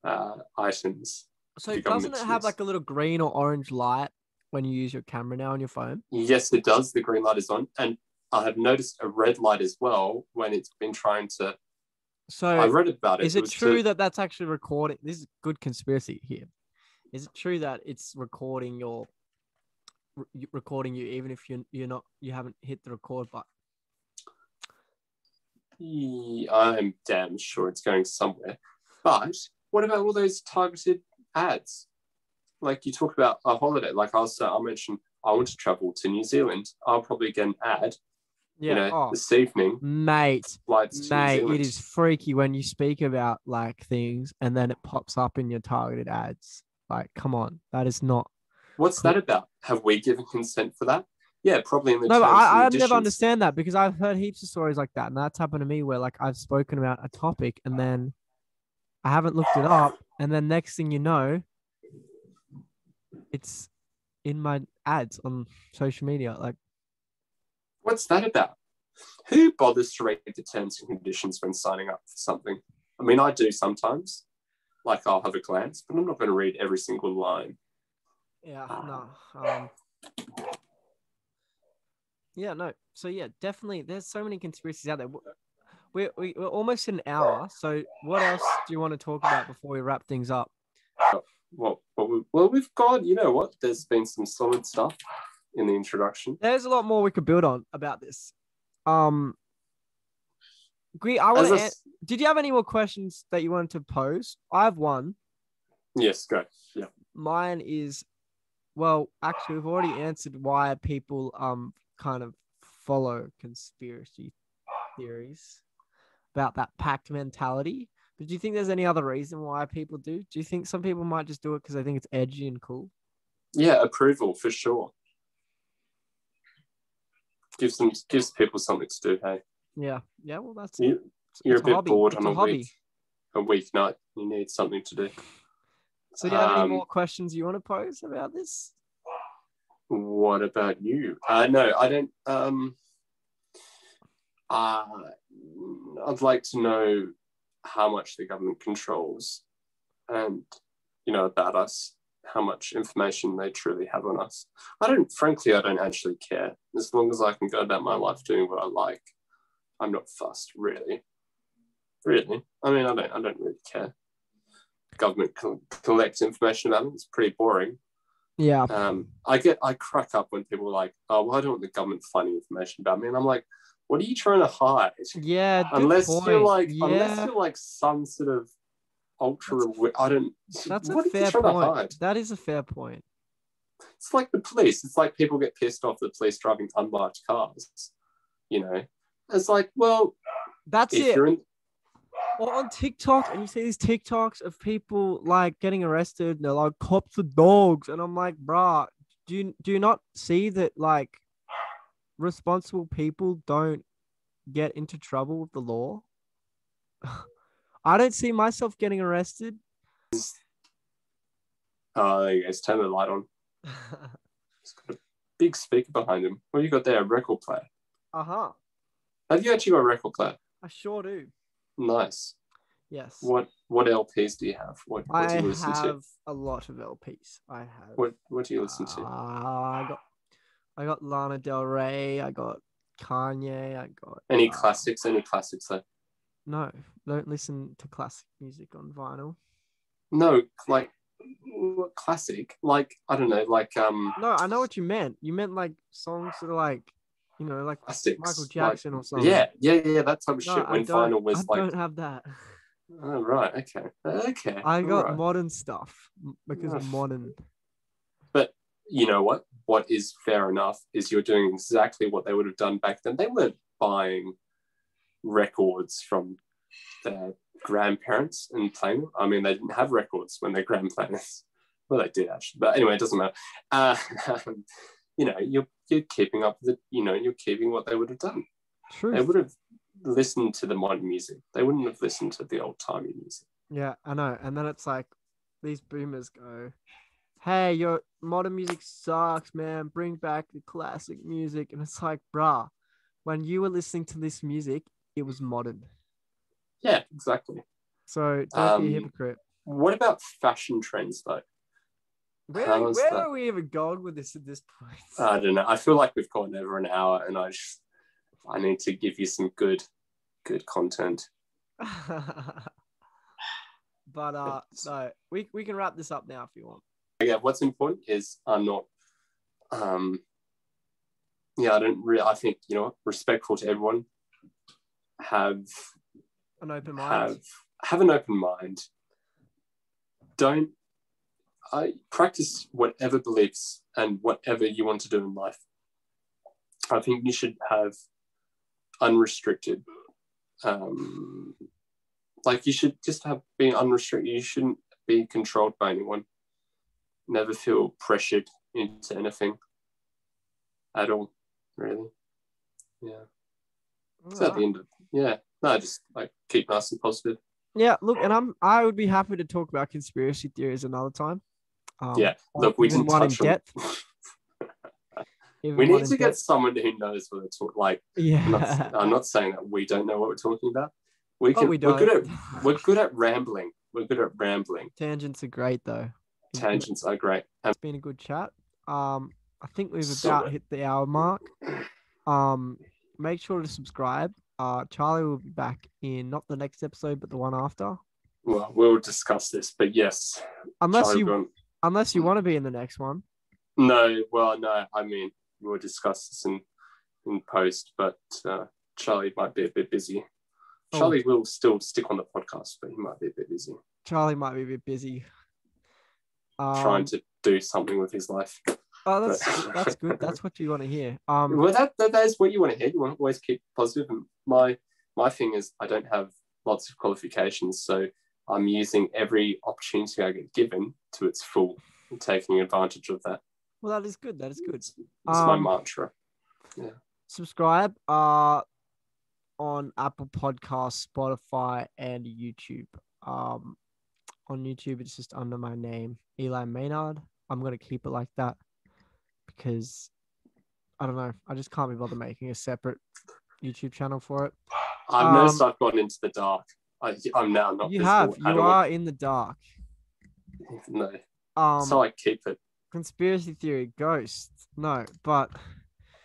uh, items. So doesn't it have like a little green or orange light when you use your camera now on your phone? Yes, it does. The green light is on. And I have noticed a red light as well when it's been trying to... So I read about it. Is it, it true to... that that's actually recording? This is good conspiracy here. Is it true that it's recording your... Re- recording you even if you're, you're not... You haven't hit the record button? Yeah, I'm damn sure it's going somewhere. But what about all those targeted ads? Like you talk about a holiday, like I'll say, I'll mention, I want to travel to New Zealand. I'll probably get an ad, yeah, you know, oh, this evening. Mate, flights to mate, it is freaky when you speak about like things and then it pops up in your targeted ads. Like, come on, that is not. What's cool. that about? Have we given consent for that? Yeah, probably in the no, terms but I, I've never understand that because I've heard heaps of stories like that. And that's happened to me where like I've spoken about a topic and then I haven't looked it up. And then next thing you know, it's in my ads on social media. Like, what's that about? Who bothers to read the terms and conditions when signing up for something? I mean, I do sometimes. Like, I'll have a glance, but I'm not going to read every single line. Yeah, no. Um, yeah, no. So, yeah, definitely, there's so many conspiracies out there. We're, we're almost an hour. So, what else do you want to talk about before we wrap things up? Well, well, we've got, you know what, there's been some solid stuff in the introduction. There's a lot more we could build on about this. Um, Gui, I want to. A... Did you have any more questions that you wanted to pose? I have one. Yes, go. Yeah. Mine is, well, actually, we've already answered why people um kind of follow conspiracy theories about that pack mentality. Do you think there's any other reason why people do? Do you think some people might just do it because they think it's edgy and cool? Yeah, approval for sure. Gives them gives people something to do, hey? Yeah, yeah. Well, that's you, it's, you're it's a bit hobby. bored it's on a, a week a weeknight. You need something to do. So, do you have um, any more questions you want to pose about this? What about you? Uh, no, I don't. Um, uh, I'd like to know how much the government controls and, you know, about us, how much information they truly have on us. I don't, frankly, I don't actually care. As long as I can go about my life doing what I like, I'm not fussed, really. Really. I mean, I don't, I don't really care. Government co- collects information about it. It's pretty boring. Yeah. Um, I get, I crack up when people are like, oh, well, I don't want the government finding information about me. And I'm like, what are you trying to hide? Yeah, unless point. you're like, yeah. unless you're like some sort of ultra. That's, I don't. That's what a fair point. That is a fair point. It's like the police. It's like people get pissed off the police driving unmarked cars. You know, it's like, well, that's it. Or in... well, on TikTok, and you see these TikToks of people like getting arrested, and they're like, cops are dogs, and I'm like, bruh, do you, do you not see that like responsible people don't get into trouble with the law? I don't see myself getting arrested. Oh, there you go. Turn the light on. It's got a big speaker behind him. What have you got there? A record player. Uh huh. Have you actually got a record player? I sure do. Nice. Yes. What What L Ps do you have? What, what do you listen to? I have a lot of L Ps. I have. What What do you listen to? Uh, I got. I got Lana Del Rey. I got Kanye. I got any uh, classics? Any classics though? No, don't listen to classic music on vinyl. No, like what classic? Like I don't know, like um. No, I know what you meant. You meant like songs that are like, you know, like classics, Michael Jackson like, or something. Yeah, yeah, yeah, that type of no, shit. When vinyl was I like, I don't have that. Oh right, okay, okay. I got right. modern stuff because of modern. But you know what? What is fair enough is you're doing exactly what they would have done back then. They weren't buying records from their grandparents and playing them. I mean, they didn't have records when their grandparents. Well, they did actually, but anyway, it doesn't matter. Uh, um, you know, you're you're keeping up the. You know, you're keeping what they would have done. True. They would have listened to the modern music. They wouldn't have listened to the old timey music. Yeah, I know. And then it's like these boomers go, hey, your modern music sucks, man. Bring back the classic music. And it's like, bruh, when you were listening to this music, it was modern. Yeah, exactly. So don't um, be a hypocrite. What about fashion trends, though? Where, where are we even going with this at this point? I don't know. I feel like we've gone over an hour, and I just, I need to give you some good, good content. But uh, no, we we can wrap this up now if you want. Yeah, what's important is I'm not, um, yeah, I don't really. I think you know, respectful to everyone. Have an open mind. Have, have an open mind. Don't. I practice whatever beliefs and whatever you want to do in life. I think you should have unrestricted, um, like you should just have being unrestricted. You shouldn't be controlled by anyone. Never feel pressured into anything at all, really. Yeah. It's so at the end of, yeah. No, just like keep nice and positive. Yeah. Look, and I'm, I would be happy to talk about conspiracy theories another time. Um, yeah, look, we didn't touch on it. We need to get someone who knows what they're talking. Like, yeah, I'm not, I'm not saying that we don't know what we're talking about. We can. Oh, we don't. We're good at we're good at rambling. We're good at rambling. Tangents are great, though. Tangents are great. It's been a good chat. Um, I think we've about hit the hour mark. Um, make sure to subscribe. Uh, Charlie will be back in not the next episode, but the one after. Well, we'll discuss this, but yes, unless Charlie you. Will... Unless you want to be in the next one. No, well, no. I mean, we'll discuss this in, in post, but uh, Charlie might be a bit busy. Oh. Charlie will still stick on the podcast, but he might be a bit busy. Charlie might be a bit busy. Um, trying to do something with his life. Oh, that's that's good. That's what you want to hear. Um, well, that, that that is what you want to hear. You want to always keep positive. And my my thing is, I don't have lots of qualifications, so I'm using every opportunity I get given to its full and taking advantage of that. Well, that is good. That is good. It's, it's um, my mantra. Yeah. Subscribe uh, on Apple Podcasts, Spotify, and YouTube. Um, on YouTube, it's just under my name, Eli Maynard. I'm going to keep it like that because, I don't know, I just can't be bothered making a separate YouTube channel for it. I've um, noticed I've gone into the dark. I, I'm now not. You have. You are in the dark. No. Um, so I keep it. Conspiracy theory, ghosts. No, but.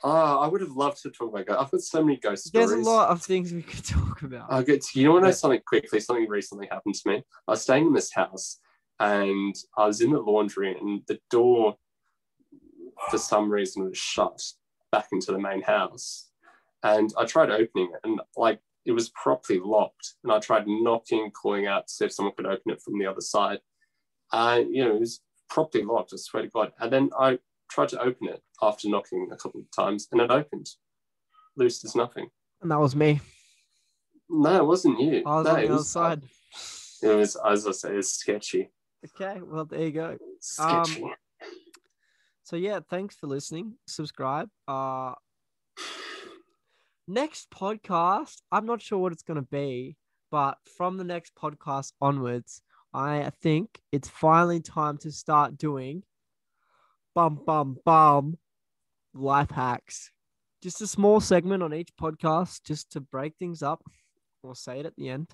Oh, I would have loved to talk about ghosts. I've got so many ghost There's stories. There's a lot of things we could talk about. I get. You want to know something quickly? Something recently happened to me. I was staying in this house, and I was in the laundry, and the door, for some reason, was shut back into the main house, and I tried opening it, and like. It was properly locked, and I tried knocking, calling out to see if someone could open it from the other side. Uh, you know, it was properly locked, I swear to God. And then I tried to open it after knocking a couple of times, and it opened. Loose as nothing. And that was me. No, it wasn't you. I was no, on the other side. It was, as I say, it was sketchy. Okay, well, there you go. Sketchy. Um, so, yeah, thanks for listening. Subscribe. Uh, Next podcast, I'm not sure what it's going to be, but from the next podcast onwards, I think it's finally time to start doing bum, bum, bum life hacks. Just a small segment on each podcast just to break things up. We'll say it at the end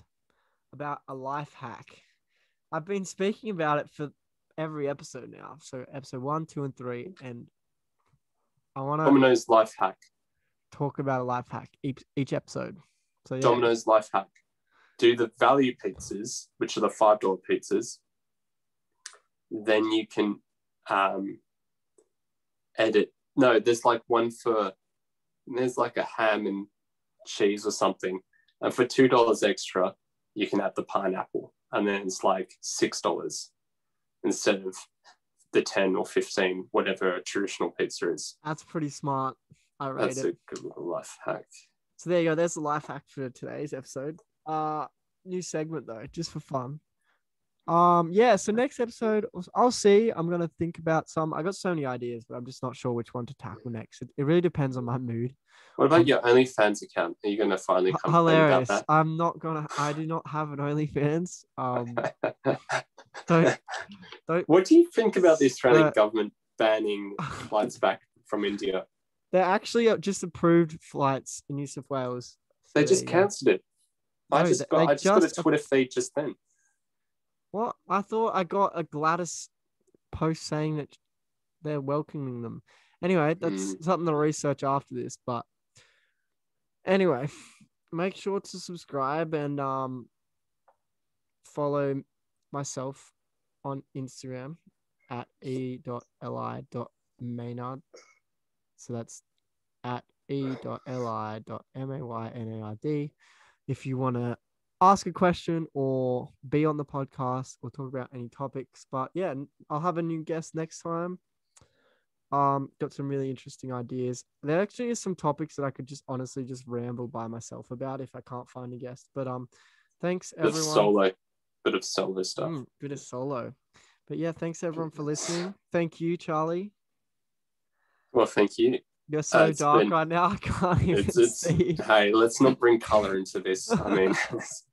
about a life hack. I've been speaking about it for every episode now. So episode one, two, and three. And I want to... Domino's life hack. Talk about a life hack each, each episode. So yeah. Domino's life hack. Do the value pizzas, which are the five dollar pizzas. Then you can um, edit. No, there's like one for, there's like a ham and cheese or something. And for two dollars extra, you can add the pineapple. And then it's like six dollars instead of the ten or fifteen, whatever a traditional pizza is. That's pretty smart. I rate That's it. a good little life hack. So there you go. There's the life hack for today's episode. Uh, new segment though, just for fun. Um, yeah. So next episode, I'll see. I'm gonna think about some. I got so many ideas, but I'm just not sure which one to tackle next. It, it really depends on my mood. What about um, your OnlyFans account? Are you gonna finally come h- hilarious? About that? I'm not gonna. I do not have an OnlyFans. Um, don't, don't. What do you think about the Australian uh, government banning flights back from India? They're actually just approved flights in New South Wales. So they just cancelled it. No, I just got, I just got a Twitter app- feed just then. What? I thought I got a Gladys post saying that they're welcoming them. Anyway, that's mm. something to research after this. But anyway, make sure to subscribe and um follow myself on Instagram at e dot l i dot maynard. So that's at e dot l i dot m a y n a r d. If you want to ask a question or be on the podcast or talk about any topics. But yeah, I'll have a new guest next time. Um, got some really interesting ideas. There actually is some topics that I could just honestly just ramble by myself about if I can't find a guest. But um, thanks everyone. Bit of solo, bit of solo stuff. Mm, bit of solo. But yeah, thanks everyone for listening. Thank you, Charlie. Well, thank you. You're so uh, dark been, right now. I can't even it's, it's, see. Hey, let's not bring color into this. I mean, that's,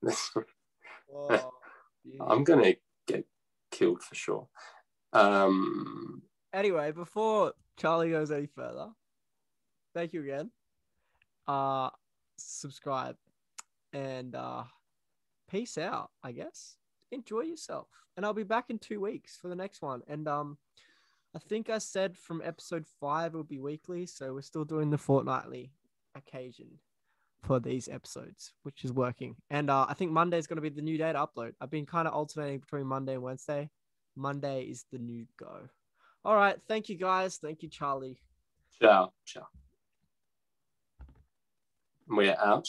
that's, Whoa, I'm gonna get killed for sure. Um. Anyway, before Charlie goes any further, thank you again. Uh, subscribe and uh, peace out. I guess enjoy yourself, and I'll be back in two weeks for the next one. And um. I think I said from episode five it'll be weekly, so we're still doing the fortnightly occasion for these episodes, which is working. And uh, I think Monday is going to be the new day to upload. I've been kind of alternating between Monday and Wednesday. Monday is the new go. All right. Thank you, guys. Thank you, Charlie. Ciao. Ciao. We're out.